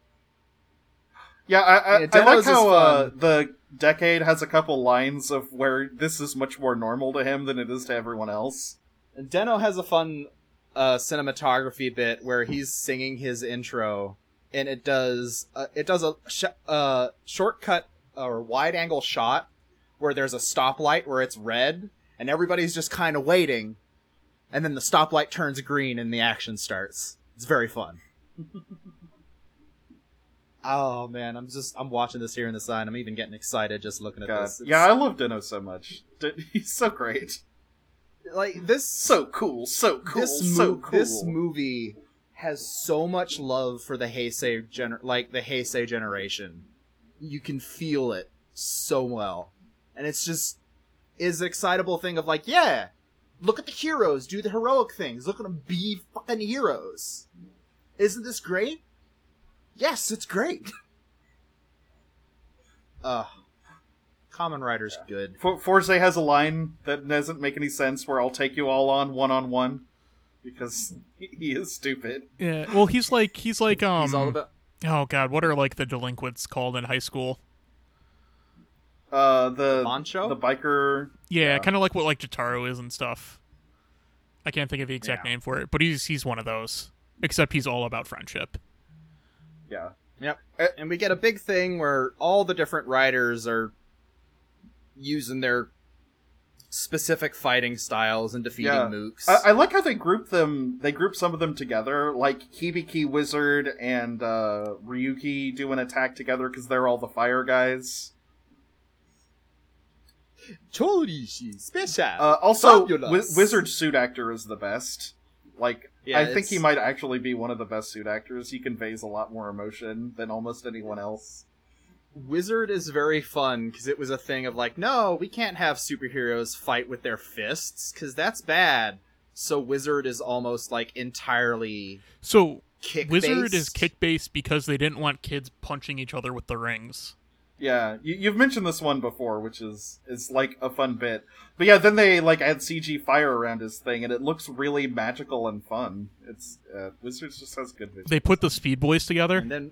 Yeah, I like how the Decade has a couple lines of where this is much more normal to him than it is to everyone else. And Den-O has a fun cinematography bit where he's singing his intro, and it does a shortcut or wide-angle shot where there's a stoplight where it's red, and everybody's just kind of waiting, and then the stoplight turns green and the action starts. It's very fun. Oh, man, I'm watching this here in the sign. I'm even getting excited just looking at this. It's... Yeah, I love Den-O so much. He's so great. Like, this... So cool. This movie has so much love for the Heisei generation. You can feel it so well. And it's just is an excitable thing of like, yeah, look at the heroes, do the heroic things. Look at them be fucking heroes. Isn't this great? Yes, it's great. Kamen Rider's good. Forze has a line that doesn't make any sense where I'll take you all on one because he is stupid. Yeah, well, he's like. He's all about... Oh God, what are like the delinquents called in high school? The biker. Yeah, kind of like what like Jotaro is and stuff. I can't think of the exact name for it, but he's one of those. Except he's all about friendship. Yeah. Yep. And we get a big thing where all the different riders are using their specific fighting styles and defeating mooks. I like how they group them. They group some of them together, like Hibiki Wizard and Ryuki do an attack together because they're all the fire guys. Chorishi special. Also, Wizard suit actor is the best. Like, yeah, I think he might actually be one of the best suit actors. He conveys a lot more emotion than almost anyone else. Wizard is very fun because it was a thing of like, no, we can't have superheroes fight with their fists because that's bad. So Wizard is almost like entirely kick-based. Wizard is kick-based because they didn't want kids punching each other with the rings. Yeah, you've mentioned this one before, which is like a fun bit. But yeah, then they like add CG fire around his thing, and it looks really magical and fun. It's Wizards just has good visuals. They put the Speed Boys together, and then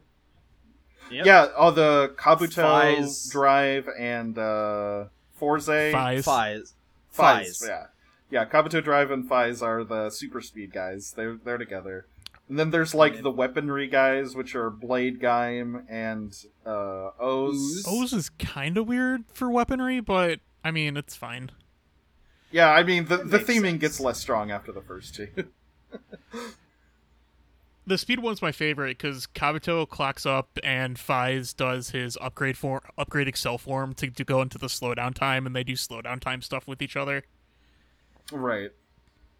the Kabuto, Faiz, Drive, and Forze. Faiz. Yeah. Kabuto, Drive, and Faiz are the super speed guys. They're together. And then there's, like, the weaponry guys, which are Blade Gaim and Oz. Oz is kind of weird for weaponry, but, I mean, it's fine. Yeah, I mean, the theming gets less strong after the first two. The speed one's my favorite, because Kabuto clocks up, and Faiz does his upgrade Excel form to go into the slowdown time, and they do slowdown time stuff with each other. Right.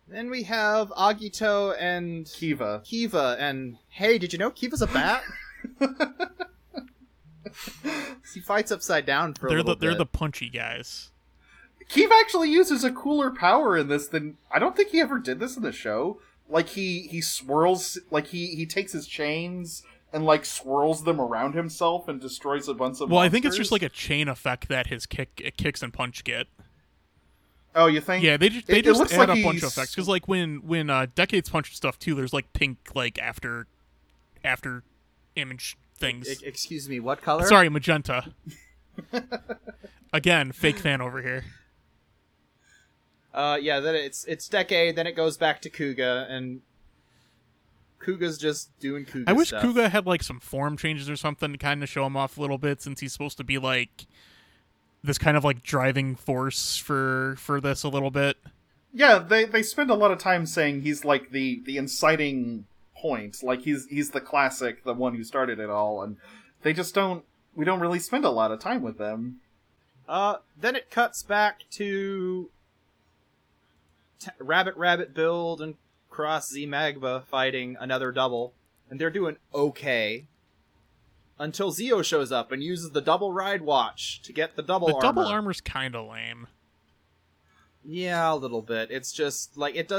Then we have Agito and Kiva, and hey, did you know Kiva's a bat? He fights upside down for a little bit. They're the punchy guys. Kiva actually uses a cooler power in this than... I don't think he ever did this in the show. Like, he swirls... Like, he takes his chains and, like, swirls them around himself and destroys a bunch of monsters. Well, I think it's just, like, a chain effect that his kicks and punch get. Oh, you think? Yeah, they just add like a bunch of effects. Because, like, when Decade's punched stuff, too, there's, like, pink, like, after image things. Excuse me, what color? Sorry, magenta. Again, fake fan over here. Yeah, then it's Decade, then it goes back to Kuuga, and Kuga's just doing Kuga stuff. I wish Kuuga had, like, some form changes or something to kind of show him off a little bit, since he's supposed to be, like, this kind of, like, driving force for this a little bit. Yeah, they spend a lot of time saying he's, like, the inciting point. Like, he's the classic, the one who started it all, and they just don't... We don't really spend a lot of time with them. Then it cuts back to... Rabbit Build and Cross Z Magba fighting another double, and they're doing okay until Zi-O shows up and uses the double ride watch to get the double armor. The double armor's kind of lame. Yeah, a little bit. It's just like it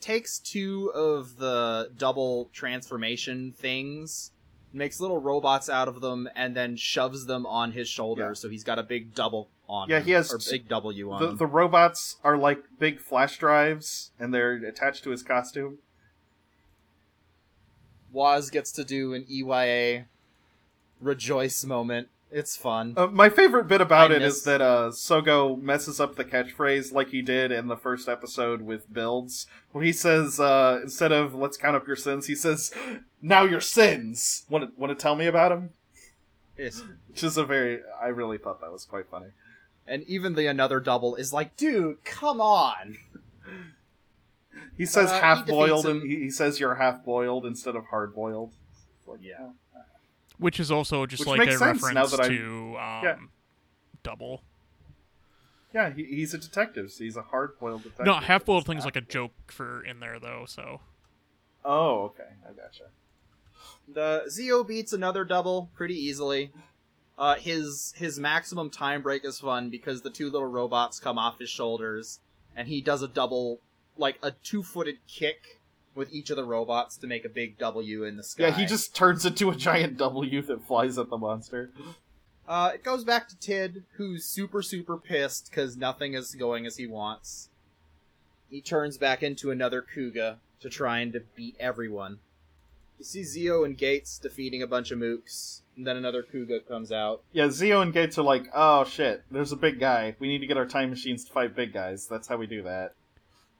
takes two of the double transformation things, makes little robots out of them, and then shoves them on his shoulder, so he's got a big double on him, he has or big W on him. The robots are like big flash drives, and they're attached to his costume. Waz gets to do an EYA rejoice moment. It's fun. My favorite bit about is that Sougo messes up the catchphrase like he did in the first episode with Builds, where he says, instead of let's count up your sins, he says, now your sins! Want to tell me about him? Yes. Which is I really thought that was quite funny. And even the another double is like, dude, come on! He says half-boiled, and he says you're half-boiled instead of hard-boiled. Like, yeah. Which is also just like a reference to Double. Yeah, he's a detective, so he's a hard-boiled detective. No, half-boiled thing's like a joke for in there, though, so... Oh, okay. I gotcha. The Zi-O beats another double pretty easily. His maximum time break is fun because the two little robots come off his shoulders, and he does a double, like a two-footed kick with each of the robots to make a big W in the sky. Yeah, he just turns into a giant W that flies at the monster. It goes back to Tid, who's super, super pissed because nothing is going as he wants. He turns back into another Kuuga to trying to beat everyone. You see Zi-O and Gates defeating a bunch of mooks, and then another Kuuga comes out. Yeah, Zi-O and Gates are like, oh shit, there's a big guy. We need to get our time machines to fight big guys. That's how we do that.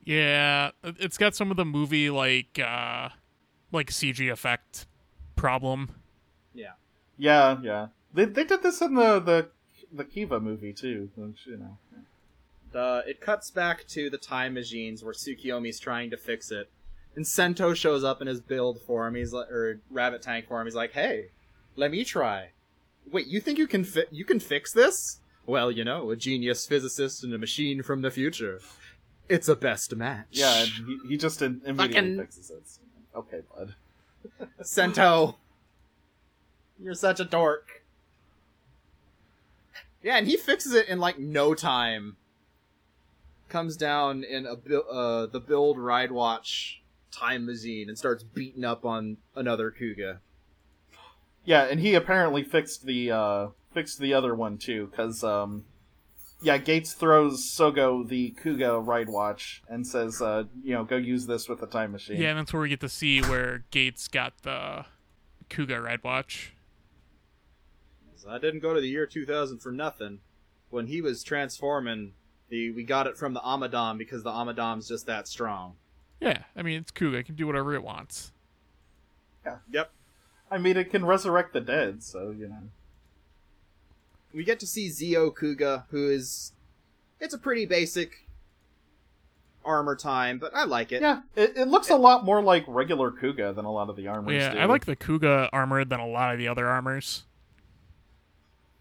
Yeah, it's got some of the movie, like CG effect problem. Yeah. Yeah, yeah. They did this in the Kiva movie, too. You know. It cuts back to the time machines where Tsukuyomi's trying to fix it. And Sento shows up in his build form, rabbit tank form. He's like, hey, let me try. Wait, you think you can fix this? Well, you know, a genius physicist and a machine from the future. It's a best match. Yeah, and he just immediately fixes it. Okay, bud. Sento, you're such a dork. Yeah, and he fixes it in, like, no time. Comes down in the Build Ride Watch time machine and starts beating up on another Kuuga. Yeah, and he apparently fixed the other one, too, because... Yeah, Gates throws Sougo the Kuuga ride watch and says, go use this with the time machine. Yeah, and that's where we get to see where Gates got the Kuuga ride watch. I didn't go to the year 2000 for nothing. When he was transforming, we got it from the Amadam because the Amadam's just that strong. Yeah, I mean, it's Kuuga. It can do whatever it wants. Yeah. Yep. I mean, it can resurrect the dead, so, you know. We get to see Zi-O Kuuga, who is... It's a pretty basic armor time, but I like it. Yeah, it looks a lot more like regular Kuuga than a lot of the armors do. I like the Kuuga armor than a lot of the other armors.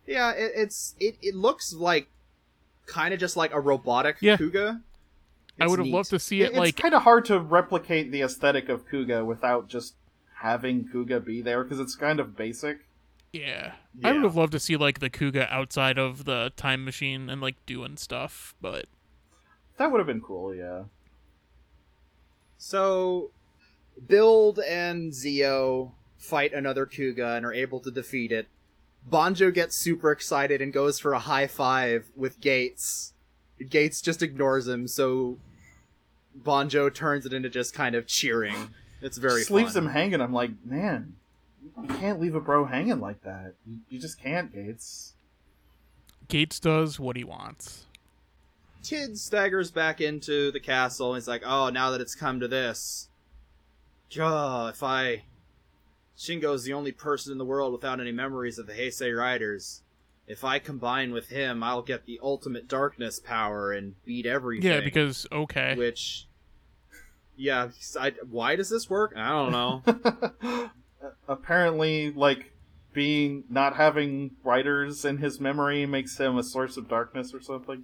Yeah, it looks like kind of just like a robotic Kuuga. I would have loved to see it like... It's kind of hard to replicate the aesthetic of Kuuga without just having Kuuga be there, because it's kind of basic. Yeah. I would have loved to see, like, the Kuuga outside of the time machine and, like, doing stuff, but... That would have been cool, yeah. So, Build and Zi-O fight another Kuuga and are able to defeat it. Banjo gets super excited and goes for a high five with Gates. Gates just ignores him, so Banjo turns it into just kind of cheering. It's very fun. Just leaves him hanging. I'm like, man... You can't leave a bro hanging like that. You just can't, Gates. Gates does what he wants. Tid staggers back into the castle, and he's like, oh, now that it's come to this. Oh, Shingo's the only person in the world without any memories of the Heisei Riders. If I combine with him, I'll get the ultimate darkness power and beat everything. Yeah, because, okay. Which, yeah, why does this work? I don't know. Apparently, like, not having writers in his memory makes him a source of darkness or something.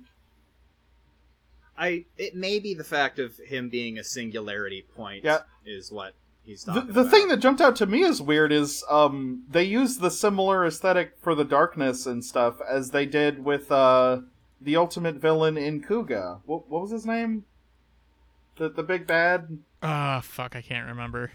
It may be the fact of him being a singularity point is what he's talking about. The thing that jumped out to me as weird is they use the similar aesthetic for the darkness and stuff as they did with the ultimate villain in Kuuga. What was his name? The big bad? Fuck, I can't remember.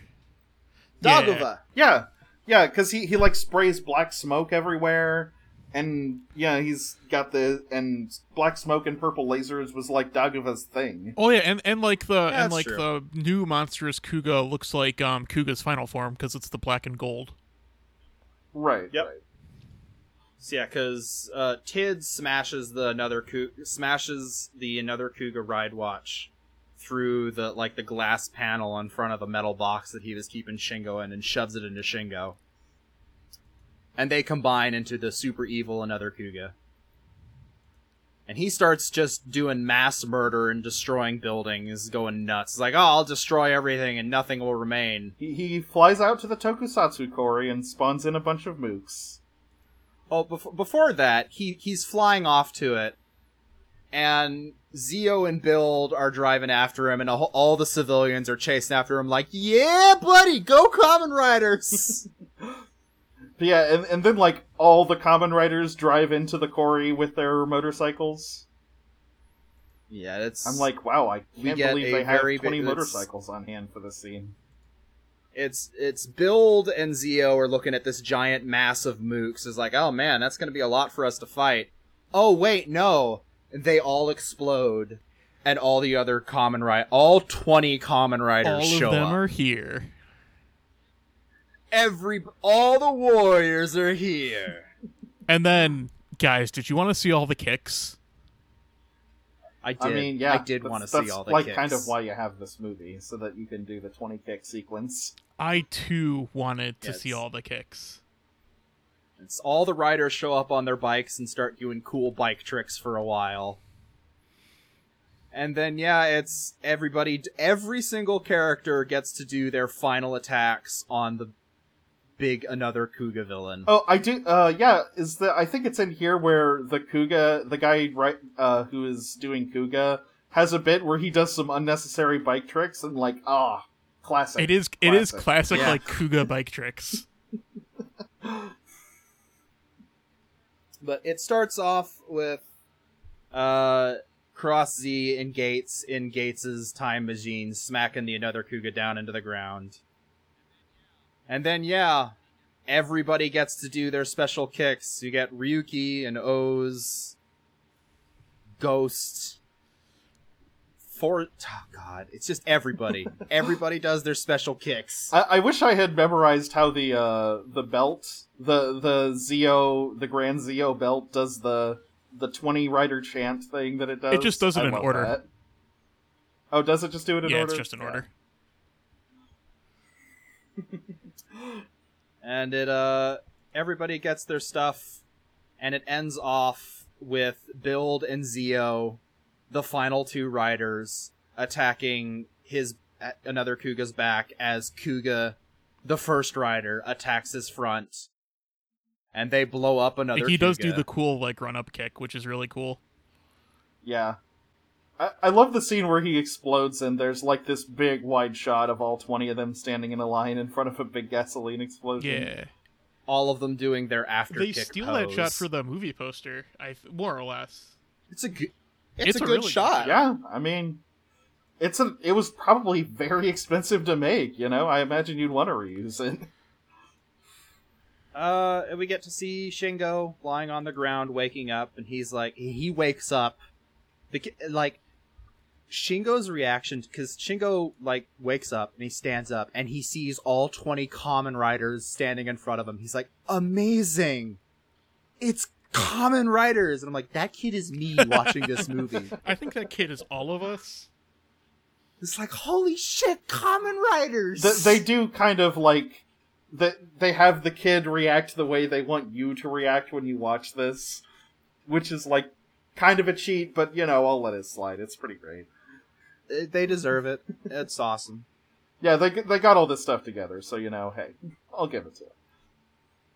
Daguba! Yeah, because he like sprays black smoke everywhere. And yeah, he's got and black smoke and purple lasers was like Daguva's thing. Oh yeah, and the new monstrous Kuuga looks like Kuga's final form because it's the black and gold. Right. Yep. Right. So yeah, because Tid smashes another Kuuga ride watch through the glass panel in front of the metal box that he was keeping Shingo in, and shoves it into Shingo. And they combine into the super evil another Kuuga. And he starts just doing mass murder and destroying buildings, going nuts. It's like, oh, I'll destroy everything and nothing will remain. He flies out to the Tokusatsu Quarry and spawns in a bunch of mooks. Oh, before that, he's flying off to it. And Zi-O and Build are driving after him, and all the civilians are chasing after him like, yeah, buddy, go Kamen Riders! Yeah, and then, like, all the Kamen Riders drive into the quarry with their motorcycles. Yeah, it's... I'm like, wow, I can't believe they have 20 motorcycles on hand for this scene. It's Build and Zi-O are looking at this giant mass of mooks. It's like, oh, man, that's going to be a lot for us to fight. Oh, wait, no. They all explode. And all the other Kamen Riders... All 20 Kamen Riders show up. All of them are here. All the warriors are here. And then, guys, did you want to see all the kicks? I did. I mean, yeah, I did want to see all the kicks. That's kind of why you have this movie, so that you can do the 20 kick sequence. I too wanted to see all the kicks. It's all the riders show up on their bikes and start doing cool bike tricks for a while. And then, yeah, it's everybody. Every single character gets to do their final attacks on the big another Kuuga villain. Oh, I do. Yeah, I think it's in here where the Kuuga, the guy who is doing Kuuga, has a bit where he does some unnecessary bike tricks and like, classic. It is classic, yeah. Like Kuuga bike tricks. But it starts off with Cross Z and Gates in Gates' time machine smacking the another Kuuga down into the ground. And then, yeah, everybody gets to do their special kicks. You get Ryuki and O's, Ghost, oh god, it's just everybody. Everybody does their special kicks. I wish I had memorized how the belt, the Zi-O, the Grand Zi-O belt does the 20 rider chant thing that it does. It just does it in order. That. Oh, does it just do it in order? Yeah, it's just in order. And it everybody gets their stuff, and it ends off with Build and Zi-O, the final two riders, attacking another Kuga's back as Kuuga, the first rider, attacks his front. And they blow up another Kuuga. He does do the cool, like, run-up kick, which is really cool. Yeah. I love the scene where he explodes and there's, like, this big wide shot of all 20 of them standing in a line in front of a big gasoline explosion. Yeah. All of them doing their after-kick pose. They steal that shot for the movie poster, more or less. It's a really good shot. Yeah, I mean, it was probably very expensive to make, you know? I imagine you'd want to reuse it. And we get to see Shingo lying on the ground, waking up, and he wakes up. Shingo's reaction, because Shingo, like, wakes up and he stands up and he sees all 20 Kamen Riders standing in front of him. He's like, amazing! It's Kamen Riders! And I'm like, that kid is me watching this movie. I think that kid is all of us. It's like, holy shit, Kamen Riders! They do kind of, like, they have the kid react the way they want you to react when you watch this, which is, like, kind of a cheat, but, you know, I'll let it slide. It's pretty great. They deserve it. It's awesome. Yeah, they got all this stuff together, so, you know, hey, I'll give it to them.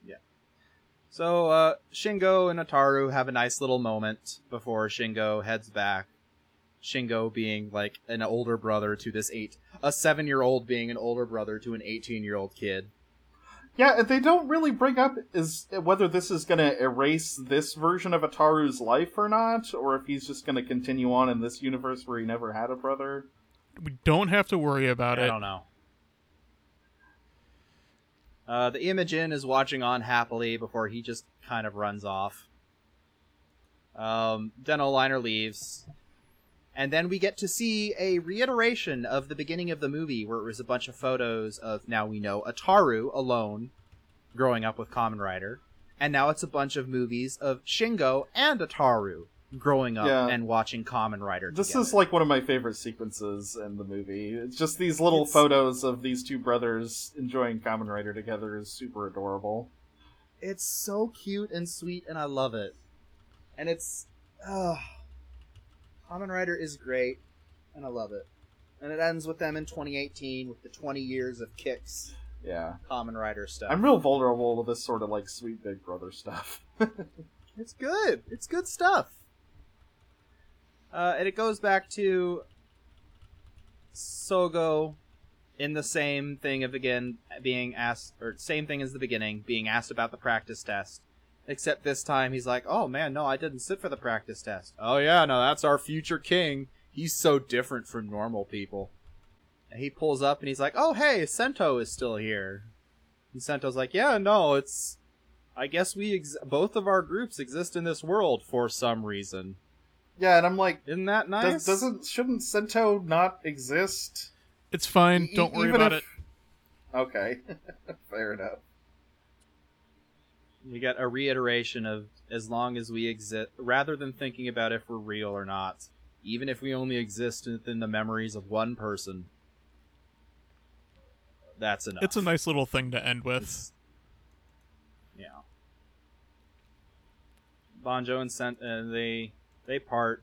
Yeah. So, Shingo and Ataru have a nice little moment before Shingo heads back. Shingo being, like, an older brother to this a 7-year-old being an older brother to an 18-year-old kid. Yeah, they don't really bring up whether this is going to erase this version of Ataru's life or not, or if he's just going to continue on in this universe where he never had a brother. We don't have to worry about it. I don't know. The Imagin is watching on happily before he just kind of runs off. Denliner leaves. And then we get to see a reiteration of the beginning of the movie where it was a bunch of photos of, now we know, Ataru alone growing up with Kamen Rider. And now it's a bunch of movies of Shingo and Ataru growing up and watching Kamen Rider together. This is like one of my favorite sequences in the movie. It's just these little photos of these two brothers enjoying Kamen Rider together is super adorable. It's so cute and sweet and I love it. And it's... Kamen Rider is great, and I love it. And it ends with them in 2018 with the 20 years of kicks. Yeah. Kamen Rider stuff. I'm real vulnerable to this sort of, like, sweet big brother stuff. It's good. It's good stuff. And it goes back to Sougo in the same thing of, again, being asked, or same thing as the beginning, being asked about the practice test. Except this time he's like, oh man, no, I didn't sit for the practice test. Oh yeah, no, that's our future king. He's so different from normal people. And he pulls up and he's like, oh hey, Sento is still here. And Sento's like, yeah, no, it's... I guess both of our groups exist in this world for some reason. Yeah, and I'm like... Isn't that nice? Shouldn't Sento not exist? It's fine, don't worry about it. Okay, fair enough. We got a reiteration of, as long as we exist, rather than thinking about if we're real or not, even if we only exist within the memories of one person, that's enough. It's a nice little thing to end with. Yeah. Banjo and Sento, they part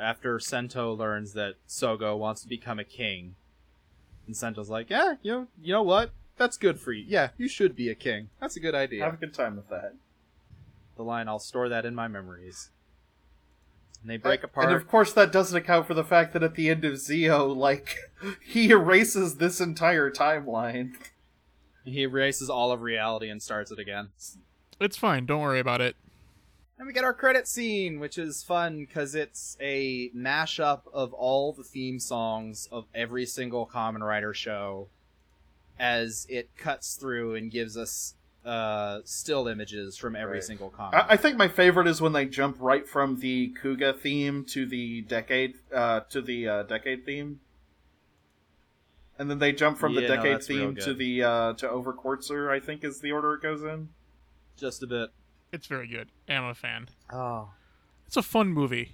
after Sento learns that Sougo wants to become a king. And Sento's like, yeah, you know what? That's good for you. Yeah, you should be a king. That's a good idea. Have a good time with that. The line, I'll store that in my memories. And they break apart. And of course that doesn't account for the fact that at the end of Zi-O, like, he erases this entire timeline. He erases all of reality and starts it again. It's fine, don't worry about it. And we get our credit scene, which is fun because it's a mashup of all the theme songs of every single Kamen Rider show, as it cuts through and gives us still images from every single comic. I think my favorite is when they jump right from the Kuuga theme to the Decade Decade theme, and then they jump from the Decade theme to the to Over Quartzer. I think is the order it goes in. Just a bit. It's very good. I'm a fan. Oh, it's a fun movie.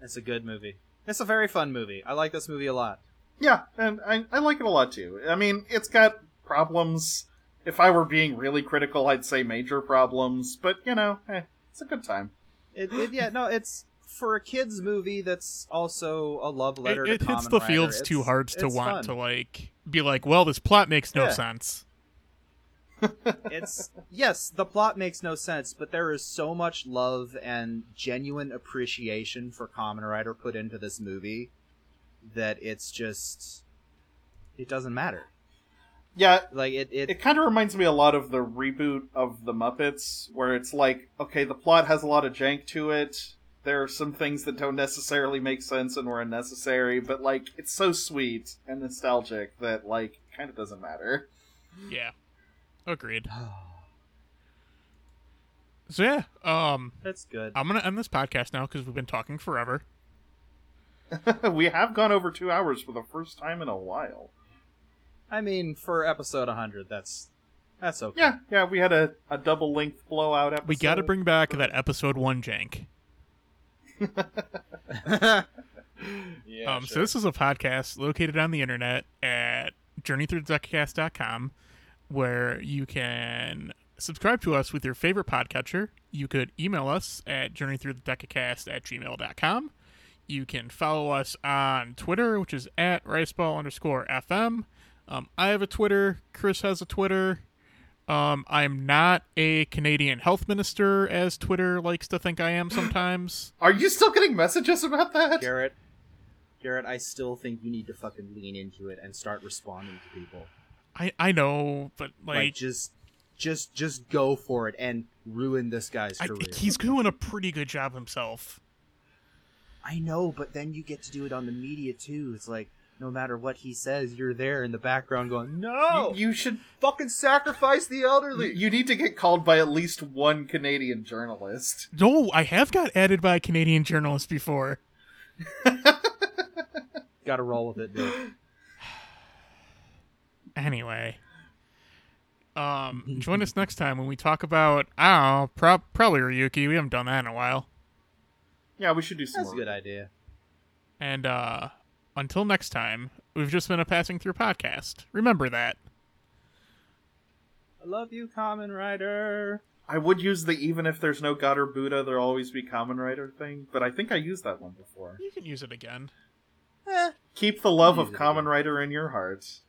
It's a good movie. It's a very fun movie. I like this movie a lot. Yeah, and I like it a lot, too. I mean, it's got problems. If I were being really critical, I'd say major problems. But, you know, it's a good time. It's for a kid's movie that's also a love letter to Kamen Rider. It hits the fields too hard to want to, like, be like, well, this plot makes no sense. Yes, the plot makes no sense, but there is so much love and genuine appreciation for Kamen Rider put into this movie that it's just, it doesn't matter. Yeah, like it kind of reminds me a lot of the reboot of the Muppets, where it's like, okay, the plot has a lot of jank to it, there are some things that don't necessarily make sense and were unnecessary, but like, it's so sweet and nostalgic that, like, it kind of doesn't matter. Yeah, agreed. So yeah, that's good. I'm gonna end this podcast now because we've been talking forever. We have gone over 2 hours for the first time in a while. I mean, for episode 100, that's okay. Yeah, we had a double-length blowout episode. We gotta bring back that episode 1 jank. Yeah, sure. So this is a podcast located on the internet at journeythroughthezuckcast.com, where you can subscribe to us with your favorite podcatcher. You could email us at journeythroughthezuckcast@gmail.com. You can follow us on Twitter, which is at riceball_FM. I have a Twitter. Chris has a Twitter. I'm not a Canadian health minister, as Twitter likes to think I am sometimes. Are you still getting messages about that? Garrett, I still think you need to fucking lean into it and start responding to people. I know, but like just go for it and ruin this guy's career. He's doing a pretty good job himself. I know, but then you get to do it on the media too. It's like, no matter what he says, you're there in the background going, no! You should fucking sacrifice the elderly! You need to get called by at least one Canadian journalist. No, I have got added by a Canadian journalist before. Gotta roll with it, dude. Anyway. Join us next time when we talk about, I don't know, probably Ryuki. We haven't done that in a while. Yeah, we should do some more. That's a good idea. And, until next time, we've just been a passing through podcast. Remember that. I love you, Kamen Rider. I would use the even if there's no God or Buddha, there'll always be Kamen Rider thing, but I think I used that one before. You can use it again. Keep the love of Kamen Rider in your hearts.